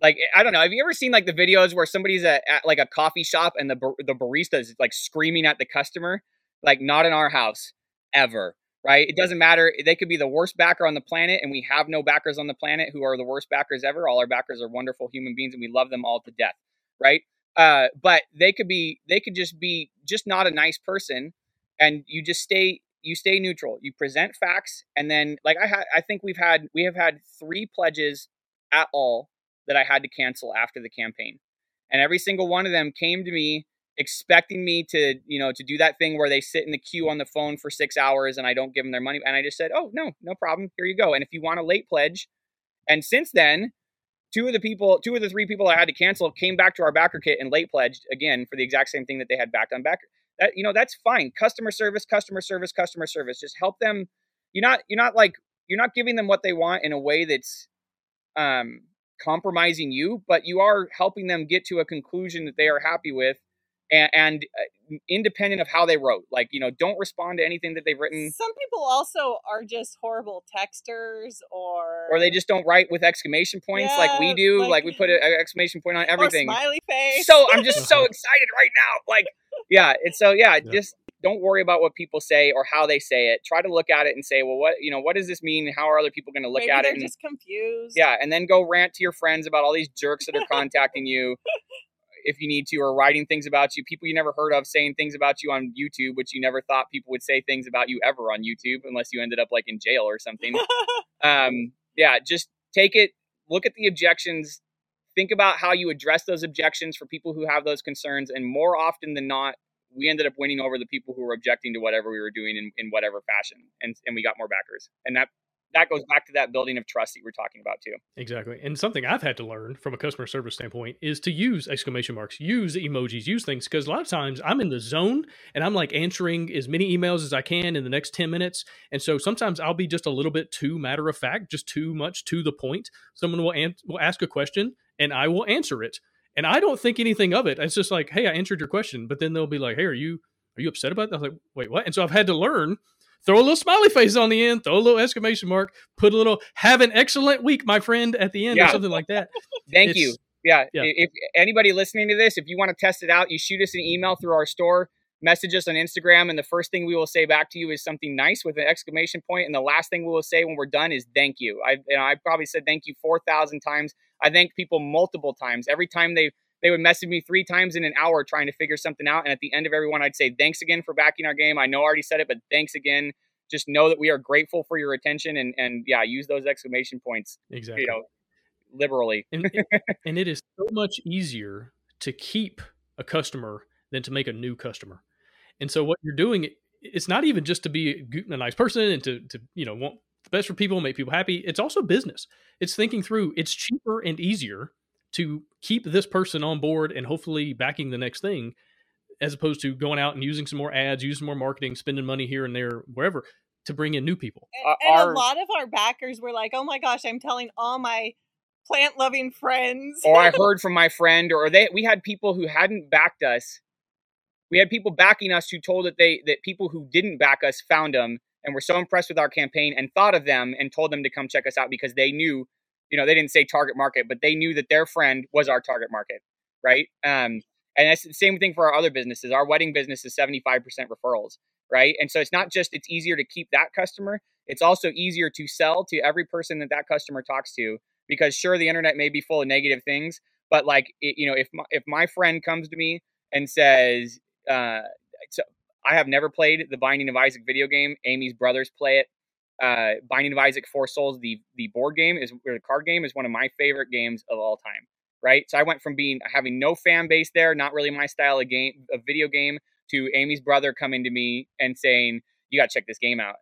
Like, I don't know. Have you ever seen like the videos where somebody's at, at like a coffee shop and the, the barista is like screaming at the customer, like, not in our house ever, right? It doesn't matter. They could be the worst backer on the planet. And we have no backers on the planet who are the worst backers ever. All our backers are wonderful human beings and we love them all to death. Right. Uh, but they could be, they could just be just not a nice person. And you just stay, you stay neutral. You present facts, and then, like I had, I think we've had, we have had three pledges at all that I had to cancel after the campaign, and every single one of them came to me expecting me to, you know, to do that thing where they sit in the queue on the phone for six hours and I don't give them their money, and I just said, oh no, no problem, here you go. And if you want a late pledge, and since then, two of the people, two of the three people I had to cancel came back to our backer kit and late pledged again for the exact same thing that they had backed on backer. That, you know, that's fine. Customer service, customer service, customer service. Just help them. You're not, you're not like, you're not giving them what they want in a way that's um, compromising you, but you are helping them get to a conclusion that they are happy with, and, and uh, independent of how they wrote. Like, you know, don't respond to anything that they've written. Some people also are just horrible texters, or or they just don't write with exclamation points, yeah, like we do. Like, like we put an exclamation point on everything. Or smiley face. So I'm just so excited right now. Like. Yeah. And so, yeah, yeah, just don't worry about what people say or how they say it. Try to look at it and say, well, what, you know, what does this mean? How are other people going to look Maybe at it? They're just confused. Yeah. And then go rant to your friends about all these jerks that are contacting you if you need to, or writing things about you, people you never heard of saying things about you on YouTube, which you never thought people would say things about you ever on YouTube, unless you ended up like in jail or something. um, yeah. Just take it, look at the objections. Think about how you address those objections for people who have those concerns. And more often than not, we ended up winning over the people who were objecting to whatever we were doing in, in whatever fashion. And and we got more backers. And that that goes back to that building of trust that we're talking about too. Exactly. And something I've had to learn from a customer service standpoint is to use exclamation marks, use emojis, use things. Because a lot of times I'm in the zone and I'm like answering as many emails as I can in the next ten minutes. And so sometimes I'll be just a little bit too matter of fact, just too much to the point. Someone will, an- will ask a question. And I will answer it. And I don't think anything of it. It's just like, hey, I answered your question. But then they'll be like, hey, are you are you upset about that? I was like, wait, what? And so I've had to learn, throw a little smiley face on the end, throw a little exclamation mark, put a little, have an excellent week, my friend, at the end, yeah, or something like that. Thank it's, you. Yeah. yeah. If anybody listening to this, if you want to test it out, you shoot us an email through our store, message us on Instagram. And the first thing we will say back to you is something nice with an exclamation point. And the last thing we will say when we're done is thank you. I, you know, I probably said thank you four thousand times. I thank people multiple times. Every time they, they would message me three times in an hour trying to figure something out. And at the end of every one, I'd say, thanks again for backing our game. I know I already said it, but thanks again. Just know that we are grateful for your attention. And, and yeah, use those exclamation points, exactly, you know, liberally. and, and it is so much easier to keep a customer than to make a new customer. And so what you're doing, it's not even just to be a nice person and to, to you know, want the best for people, make people happy. It's also business. It's thinking through, it's cheaper and easier to keep this person on board and hopefully backing the next thing, as opposed to going out and using some more ads, using more marketing, spending money here and there, wherever, to bring in new people. And, and our, a lot of our backers were like, oh my gosh, I'm telling all my plant-loving friends. Or I heard from my friend, or they. we had people who hadn't backed us. We had people backing us who told that they that people who didn't back us found them and were so impressed with our campaign and thought of them and told them to come check us out because they knew, you know, they didn't say target market, but they knew that their friend was our target market. right? Um, and that's the same thing for our other businesses. Our wedding business is seventy-five percent referrals, right? And so it's not just, it's easier to keep that customer. It's also easier to sell to every person that that customer talks to, because sure, the internet may be full of negative things, but like, it, you know, if my, if my friend comes to me and says, uh, so I have never played the Binding of Isaac video game. Amy's brothers play it. Uh, Binding of Isaac Four Souls, the the board game is, or the card game is one of my favorite games of all time, right? So I went from being having no fan base there, not really my style of game, of video game, to Amy's brother coming to me and saying, "You got to check this game out,"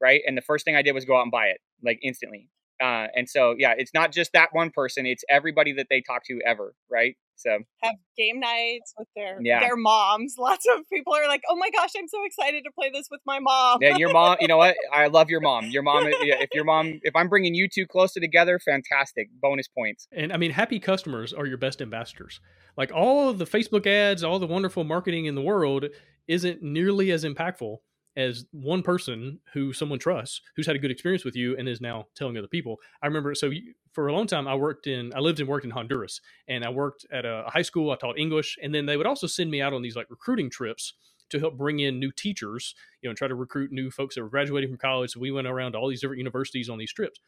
right? And the first thing I did was go out and buy it, like instantly. Uh, and so yeah, it's not just that one person; it's everybody that they talk to ever, right? So have game nights with their yeah. their moms. Lots of people are like, "Oh my gosh, I'm so excited to play this with my mom." Yeah, your mom. You know what? I love your mom. Your mom. If your mom, if I'm bringing you two closer together, fantastic. Bonus points. And I mean, happy customers are your best ambassadors. Like all of the Facebook ads, all the wonderful marketing in the world isn't nearly as impactful as one person who someone trusts, who's had a good experience with you and is now telling other people. I remember, so you, for a long time, I worked in, I lived and worked in Honduras, and I worked at a high school. I taught English, and then they would also send me out on these like recruiting trips to help bring in new teachers, you know, and try to recruit new folks that were graduating from college. So we went around to all these different universities on these trips.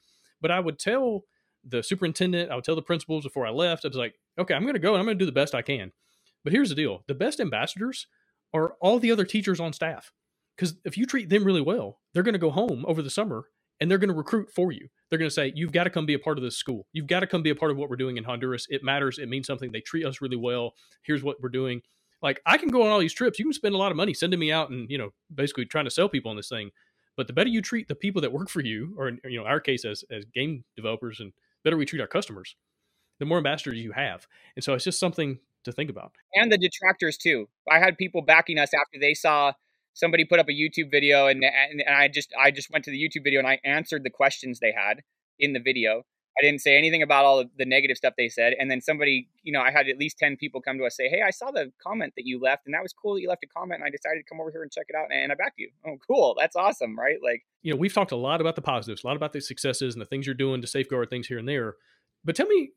But I would tell the superintendent, I would tell the principals before I left, I was like, okay, I'm going to go and I'm going to do the best I can. But here's the deal. The best ambassadors are all the other teachers on staff. Because if you treat them really well, they're going to go home over the summer and they're going to recruit for you. They're going to say, you've got to come be a part of this school. You've got to come be a part of what we're doing in Honduras. It matters. It means something. They treat us really well. Here's what we're doing. Like I can go on all these trips. You can spend a lot of money sending me out and, you know, basically trying to sell people on this thing. But the better you treat the people that work for you, or, you know, our case as, as game developers, and better we treat our customers, the more ambassadors you have. And so it's just something to think about. And the detractors too. I had people backing us after they saw somebody put up a YouTube video, and, and and I just I just went to the YouTube video and I answered the questions they had in the video. I didn't say anything about all of the negative stuff they said. And then somebody, you know, I had at least ten people come to us say, hey, I saw the comment that you left, and that was cool that you left a comment, and I decided to come over here and check it out, and I backed you. Oh, cool. That's awesome, right? Like, you know, we've talked a lot about the positives, a lot about the successes and the things you're doing to safeguard things here and there. But tell me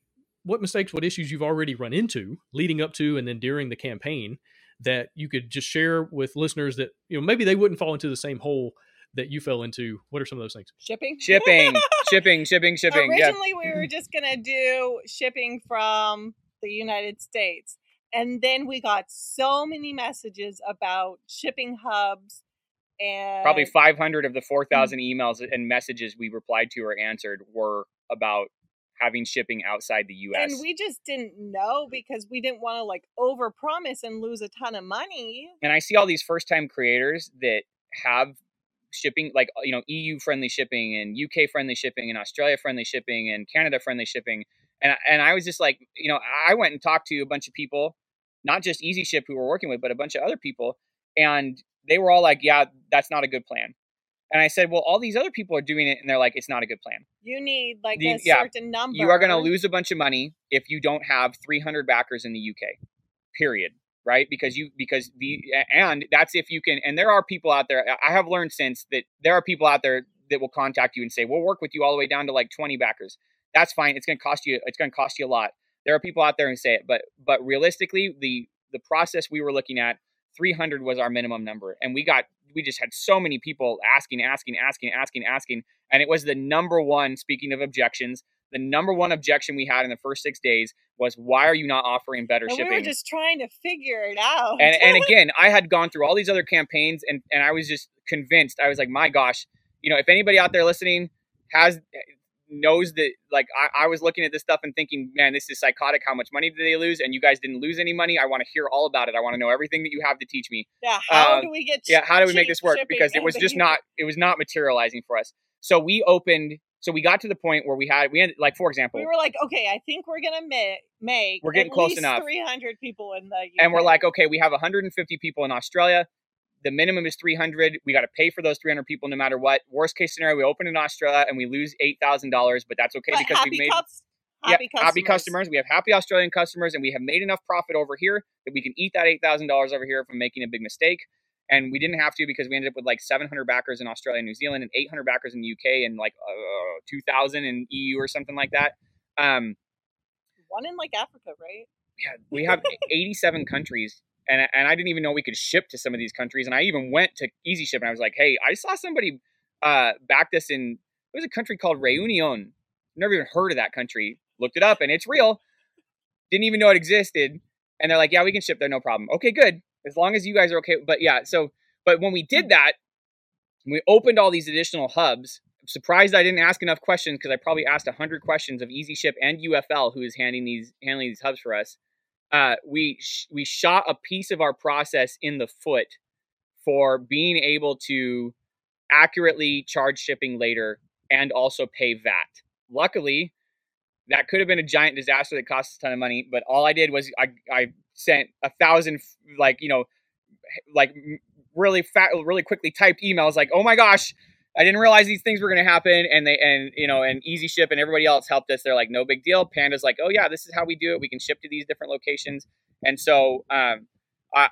what mistakes, what issues you've already run into leading up to and then during the campaign that you could just share with listeners that, you know, maybe they wouldn't fall into the same hole that you fell into. What are some of those things? Shipping, shipping, shipping, shipping, shipping. Originally, yeah. We were just going to do shipping from the United States. And then we got so many messages about shipping hubs. And probably five hundred of the four thousand mm-hmm. emails and messages we replied to or answered were about having shipping outside the U S. And we just didn't know because we didn't want to like overpromise and lose a ton of money. And I see all these first-time creators that have shipping, like, you know, E U-friendly shipping and U K-friendly shipping and Australia-friendly shipping and Canada-friendly shipping. And, and I was just like, you know, I went and talked to a bunch of people, not just Easyship who we're working with, but a bunch of other people. And they were all like, yeah, that's not a good plan. And I said, well, all these other people are doing it. And they're like, it's not a good plan. You need like the, a yeah, certain number. You are going to lose a bunch of money if you don't have three hundred backers in the U K, period. Right. Because you, because the, and that's if you can, and there are people out there, I have learned since that there are people out there that will contact you and say, we'll work with you all the way down to like twenty backers. That's fine. It's going to cost you, it's going to cost you a lot. There are people out there who say it, but, but realistically, the, the process we were looking at, three hundred was our minimum number. And we got, we just had so many people asking, asking, asking, asking, asking. And it was the number one, speaking of objections, the number one objection we had in the first six days was, why are you not offering better and shipping? We were just trying to figure it out. and, and again, I had gone through all these other campaigns and, and I was just convinced. I was like, my gosh, you know, if anybody out there listening has knows that, like, I, I was looking at this stuff and thinking, man, this is psychotic. How much money did they lose? And you guys didn't lose any money. I want to hear all about it. I want to know everything that you have to teach me. Yeah. How uh, do we get, yeah, how do we make this work? Because it was just not, it was not materializing for us. So we opened, so we got to the point where we had, we had like, for example, we were like, okay, I think we're going to make, make, we're getting close enough, three hundred people in the U K. And we're like, okay, we have one hundred fifty people in Australia. The minimum is three hundred. We got to pay for those three hundred people no matter what. Worst case scenario, we open in Australia and we lose eight thousand dollars, but that's okay but because we've made cups, happy, yeah, customers. happy customers. We have happy Australian customers and we have made enough profit over here that we can eat that eight thousand dollars over here from making a big mistake. And we didn't have to because we ended up with like seven hundred backers in Australia and New Zealand and eight hundred backers in the U K and like uh, two thousand in E U or something like that. Um, One in like Africa, right? we have eighty-seven countries, and and I didn't even know we could ship to some of these countries. And I even went to Easyship, and I was like, hey, I saw somebody uh, back this in, it was a country called Reunion. Never even heard of that country. Looked it up, and it's real. Didn't even know it existed. And they're like, yeah, we can ship there, no problem. Okay, good. As long as you guys are okay. But yeah, so, but when we did that, we opened all these additional hubs. I'm surprised I didn't ask enough questions, because I probably asked one hundred questions of Easyship and U F L, who is handing these, handling these hubs for us. Uh, we sh- we shot a piece of our process in the foot for being able to accurately charge shipping later and also pay V A T. Luckily, that could have been a giant disaster that cost a ton of money, but all I did was I I sent a thousand like you know like really fat really quickly typed emails like, oh my gosh, I didn't realize these things were going to happen, and they and you know and Easyship and everybody else helped us. They're like, no big deal. Panda's like, oh yeah, this is how we do it. We can ship to these different locations, and so um I,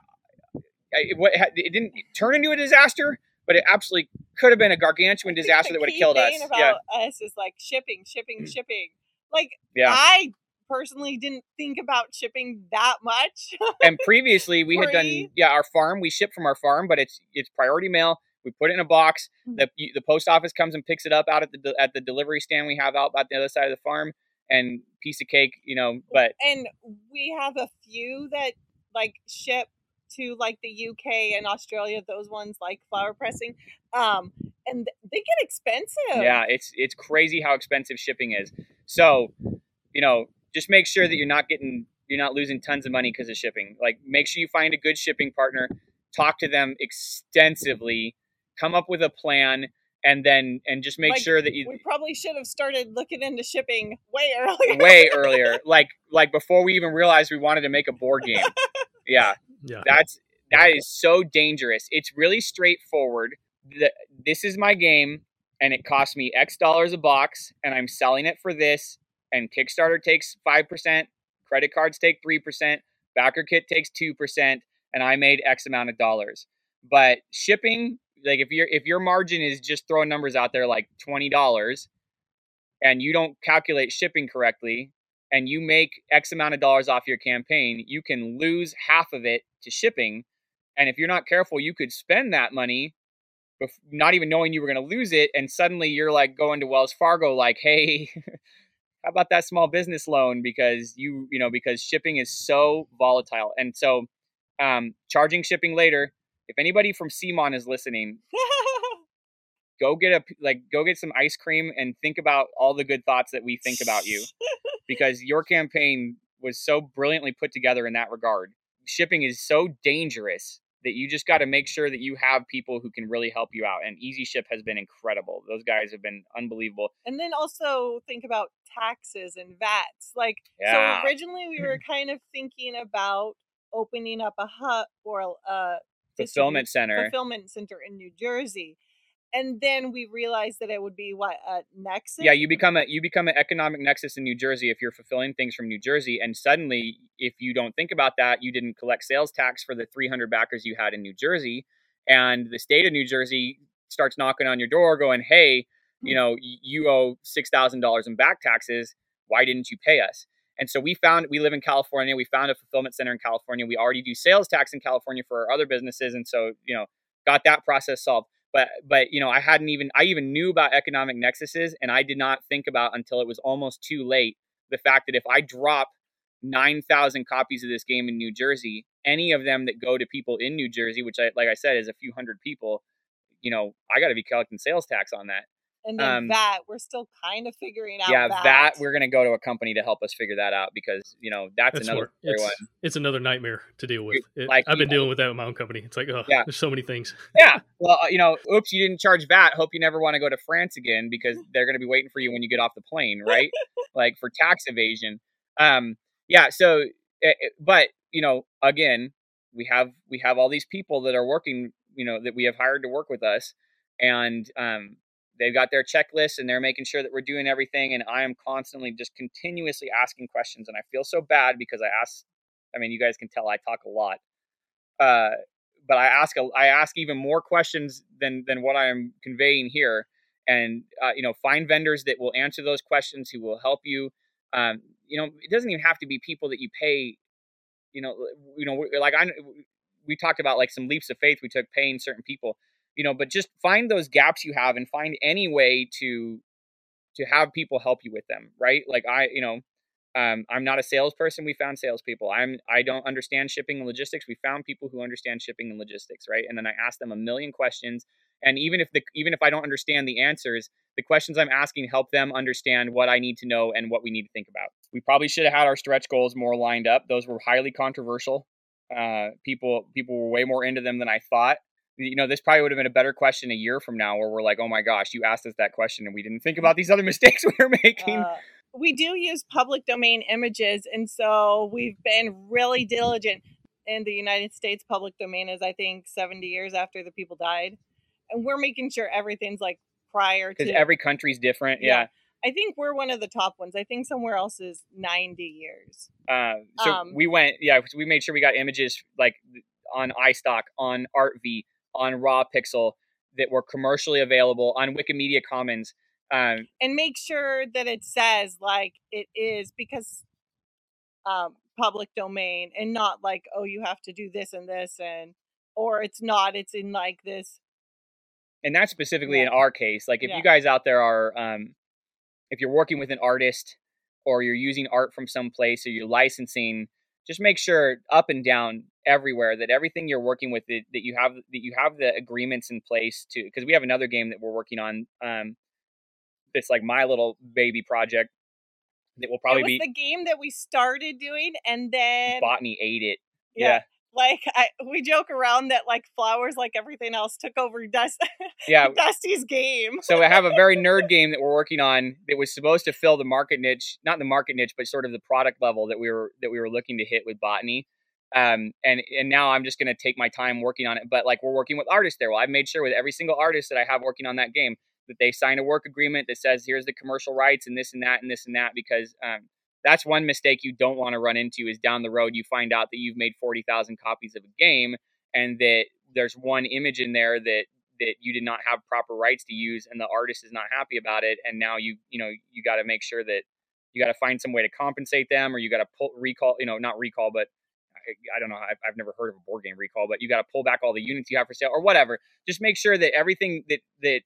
I it, it didn't turn into a disaster, but it absolutely could have been a gargantuan disaster that would have killed us. The key thing about yeah. us is like shipping, shipping, shipping. Like, yeah. I personally didn't think about shipping that much. And previously we had done, yeah, our farm. We ship from our farm, but it's it's priority mail. We put it in a box. The the post office comes and picks it up out at the at the delivery stand we have out by the other side of the farm, and piece of cake, you know. But and we have a few that like ship to like the U K and Australia. Those ones like flower pressing, um, and they get expensive. Yeah, it's it's crazy how expensive shipping is. So, you know, just make sure that you're not getting, you're not losing tons of money because of shipping. Like, make sure you find a good shipping partner, talk to them extensively, come up with a plan, and then, and just make like, sure that you... We probably should have started looking into shipping way earlier. Way earlier. Like, like before we even realized we wanted to make a board game. Yeah. yeah. That's, that is so dangerous. It's really straightforward. The, this is my game. And it costs me X dollars a box, and I'm selling it for this. And Kickstarter takes five percent, credit cards take three percent, BackerKit takes two percent, and I made X amount of dollars. But shipping, like if your if your margin is just throwing numbers out there like twenty dollars, and you don't calculate shipping correctly, and you make X amount of dollars off your campaign, you can lose half of it to shipping. And if you're not careful, you could spend that money not even knowing you were going to lose it, and suddenly you're like going to Wells Fargo like, hey, how about that small business loan, because you you know because shipping is so volatile. And so um charging shipping later, if anybody from C M O N is listening, go get a like go get some ice cream and think about all the good thoughts that we think about you, because your campaign was so brilliantly put together in that regard. Shipping is so dangerous that you just got to make sure that you have people who can really help you out. And Easyship has been incredible. Those guys have been unbelievable. And then also think about taxes and V A Ts. Like, yeah. So originally we were kind of thinking about opening up a hub or a fulfillment center, fulfillment center in New Jersey. And then we realized that it would be what a nexus. Yeah, you become a you become an economic nexus in New Jersey if you're fulfilling things from New Jersey. And suddenly, if you don't think about that, you didn't collect sales tax for the three hundred backers you had in New Jersey, and the state of New Jersey starts knocking on your door, going, "Hey, you know, you owe six thousand dollars in back taxes. Why didn't you pay us?" And so we found we live in California. We found a fulfillment center in California. We already do sales tax in California for our other businesses, and so you know, got that process solved. But, but you know, I hadn't even, I even knew about economic nexuses, and I did not think about until it was almost too late the fact that if I drop nine thousand copies of this game in New Jersey, any of them that go to people in New Jersey, which I, like I said, is a few hundred people, you know, I got to be collecting sales tax on that. And then um, that, we're still kind of figuring out yeah, that. Yeah, that, we're going to go to a company to help us figure that out, because, you know, that's, that's another it's, one. It's another nightmare to deal with. It, like, I've been know, dealing with that with my own company. It's like, oh, yeah. There's so many things. Yeah. Well, you know, oops, you didn't charge V A T. Hope you never want to go to France again, because they're going to be waiting for you when you get off the plane, right? Like for tax evasion. Um, yeah. So, it, but, you know, again, we have, we have all these people that are working, you know, that we have hired to work with us. And, um, they've got their checklists, and they're making sure that we're doing everything. And I am constantly just continuously asking questions. And I feel so bad because I ask, I mean, you guys can tell I talk a lot, uh, but I ask, a, I ask even more questions than, than what I am conveying here. And, uh, you know, find vendors that will answer those questions, who will help you. Um, you know, it doesn't even have to be people that you pay you know, you know, like I, we talked about like some leaps of faith we took paying certain people, you know, but just find those gaps you have and find any way to, to have people help you with them. Right. Like I, you know, um, I'm not a salesperson. We found salespeople. I'm, I don't understand shipping and logistics. We found people who understand shipping and logistics. Right. And then I asked them a million questions. And even if the, even if I don't understand the answers, the questions I'm asking help them understand what I need to know and what we need to think about. We probably should have had our stretch goals more lined up. Those were highly controversial. Uh, people, people were way more into them than I thought. You know, this probably would have been a better question a year from now where we're like, oh my gosh, you asked us that question and we didn't think about these other mistakes we were making. Uh, we do use public domain images. And so we've been really diligent in the United States. Public domain is, I think, seventy years after the people died. And we're making sure everything's like prior to. Because every country's different. Yeah. yeah. I think we're one of the top ones. I think somewhere else is ninety years. Uh, so um, we went, yeah, we made sure we got images like on iStock, on ArtV, on Raw Pixel that were commercially available on Wikimedia Commons. Um, and make sure that it says like it is, because um, public domain, and not like, oh, you have to do this and this, and or it's not, it's in like this. And that's specifically yeah. in our case. Like if yeah. you guys out there are, um, if you're working with an artist or you're using art from someplace or you're licensing, just make sure up and down everywhere that everything you're working with, that, that you have that you have the agreements in place to, because we have another game that we're working on. Um, that's like my little baby project that will probably it was be the game that we started doing and then Botany ate it. Yeah. yeah. Like I, we joke around that like flowers, like everything else, took over Dust. Yeah, Dusty's game. So I have a very nerd game that we're working on that was supposed to fill the market niche, not the market niche, but sort of the product level that we were that we were looking to hit with Botany. Um, and and now I'm just going to take my time working on it. But like we're working with artists there. Well, I've made sure with every single artist that I have working on that game that they sign a work agreement that says here's the commercial rights and this and that and this and that, because. Um, That's one mistake you don't want to run into is down the road, you find out that you've made forty thousand copies of a game and that there's one image in there that, that you did not have proper rights to use and the artist is not happy about it. And now you, you know, you got to make sure that you got to find some way to compensate them, or you got to pull recall, you know, not recall, but I, I don't know. I've, I've never heard of a board game recall, but you got to pull back all the units you have for sale or whatever. Just make sure that everything that, that,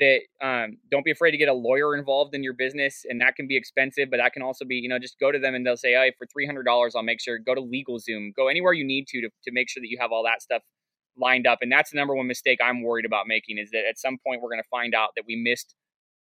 that um, don't be afraid to get a lawyer involved in your business. And that can be expensive, but that can also be, you know, just go to them and they'll say, hey, for three hundred dollars, I'll make sure, go to LegalZoom, go anywhere you need to, to, to make sure that you have all that stuff lined up. And that's the number one mistake I'm worried about making, is that at some point we're going to find out that we missed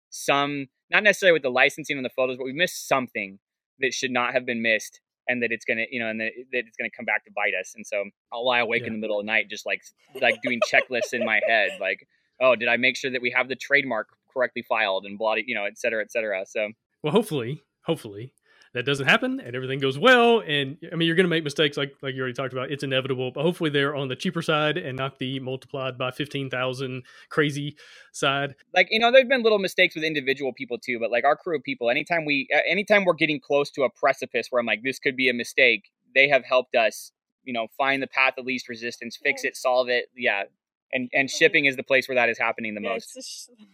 some, not necessarily with the licensing and the photos, but we missed something that should not have been missed. And that it's going to, you know, and that it's going to come back to bite us. And so I'll lie awake yeah. in the middle of the night, just like, like doing checklists in my head. Like, oh, did I make sure that we have the trademark correctly filed and bloody, you know, et cetera, et cetera. So, well, hopefully, hopefully that doesn't happen and everything goes well. And I mean, you're going to make mistakes like, like you already talked about. It's inevitable, but hopefully they're on the cheaper side and not the multiplied by fifteen thousand crazy side. Like, you know, there've been little mistakes with individual people too, but like our crew of people, anytime we, anytime we're getting close to a precipice where I'm like, this could be a mistake, they have helped us, you know, find the path of least resistance, fix it, solve it. Yeah. And and shipping is the place where that is happening the yeah, most. It's sh-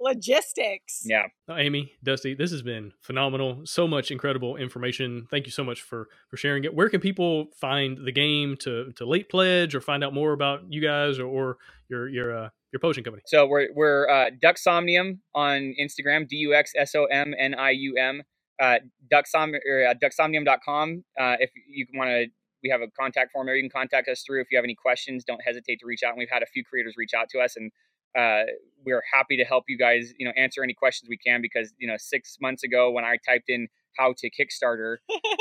Logistics. Yeah. Well, Amy, Dusty, this has been phenomenal. So much incredible information. Thank you so much for, for sharing it. Where can people find the game to, to late pledge or find out more about you guys, or, or your your uh, your publishing company? So we're we're uh, Dux Somnium on Instagram, D U X S O M N I U M, uh, Dux Somnium, or, uh, Dux Somnium dot com. Uh, if you want to. We have a contact form there you can contact us through. If you have any questions, don't hesitate to reach out. And we've had a few creators reach out to us, and uh, we're happy to help you guys, you know, answer any questions we can, because, you know, six months ago when I typed in how to Kickstarter,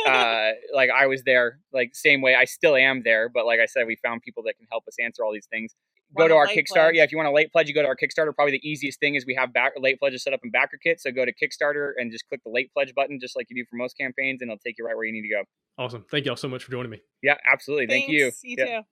uh, like I was there, like same way I still am there. But like I said, we found people that can help us answer all these things. Go to our Kickstarter. Pledge. Yeah. If you want a late pledge, you go to our Kickstarter. Probably the easiest thing is we have back late pledges set up in BackerKit. So go to Kickstarter and just click the late pledge button, just like you do for most campaigns, and it'll take you right where you need to go. Awesome. Thank y'all so much for joining me. Yeah, absolutely. Thanks. Thank you. You yeah. too.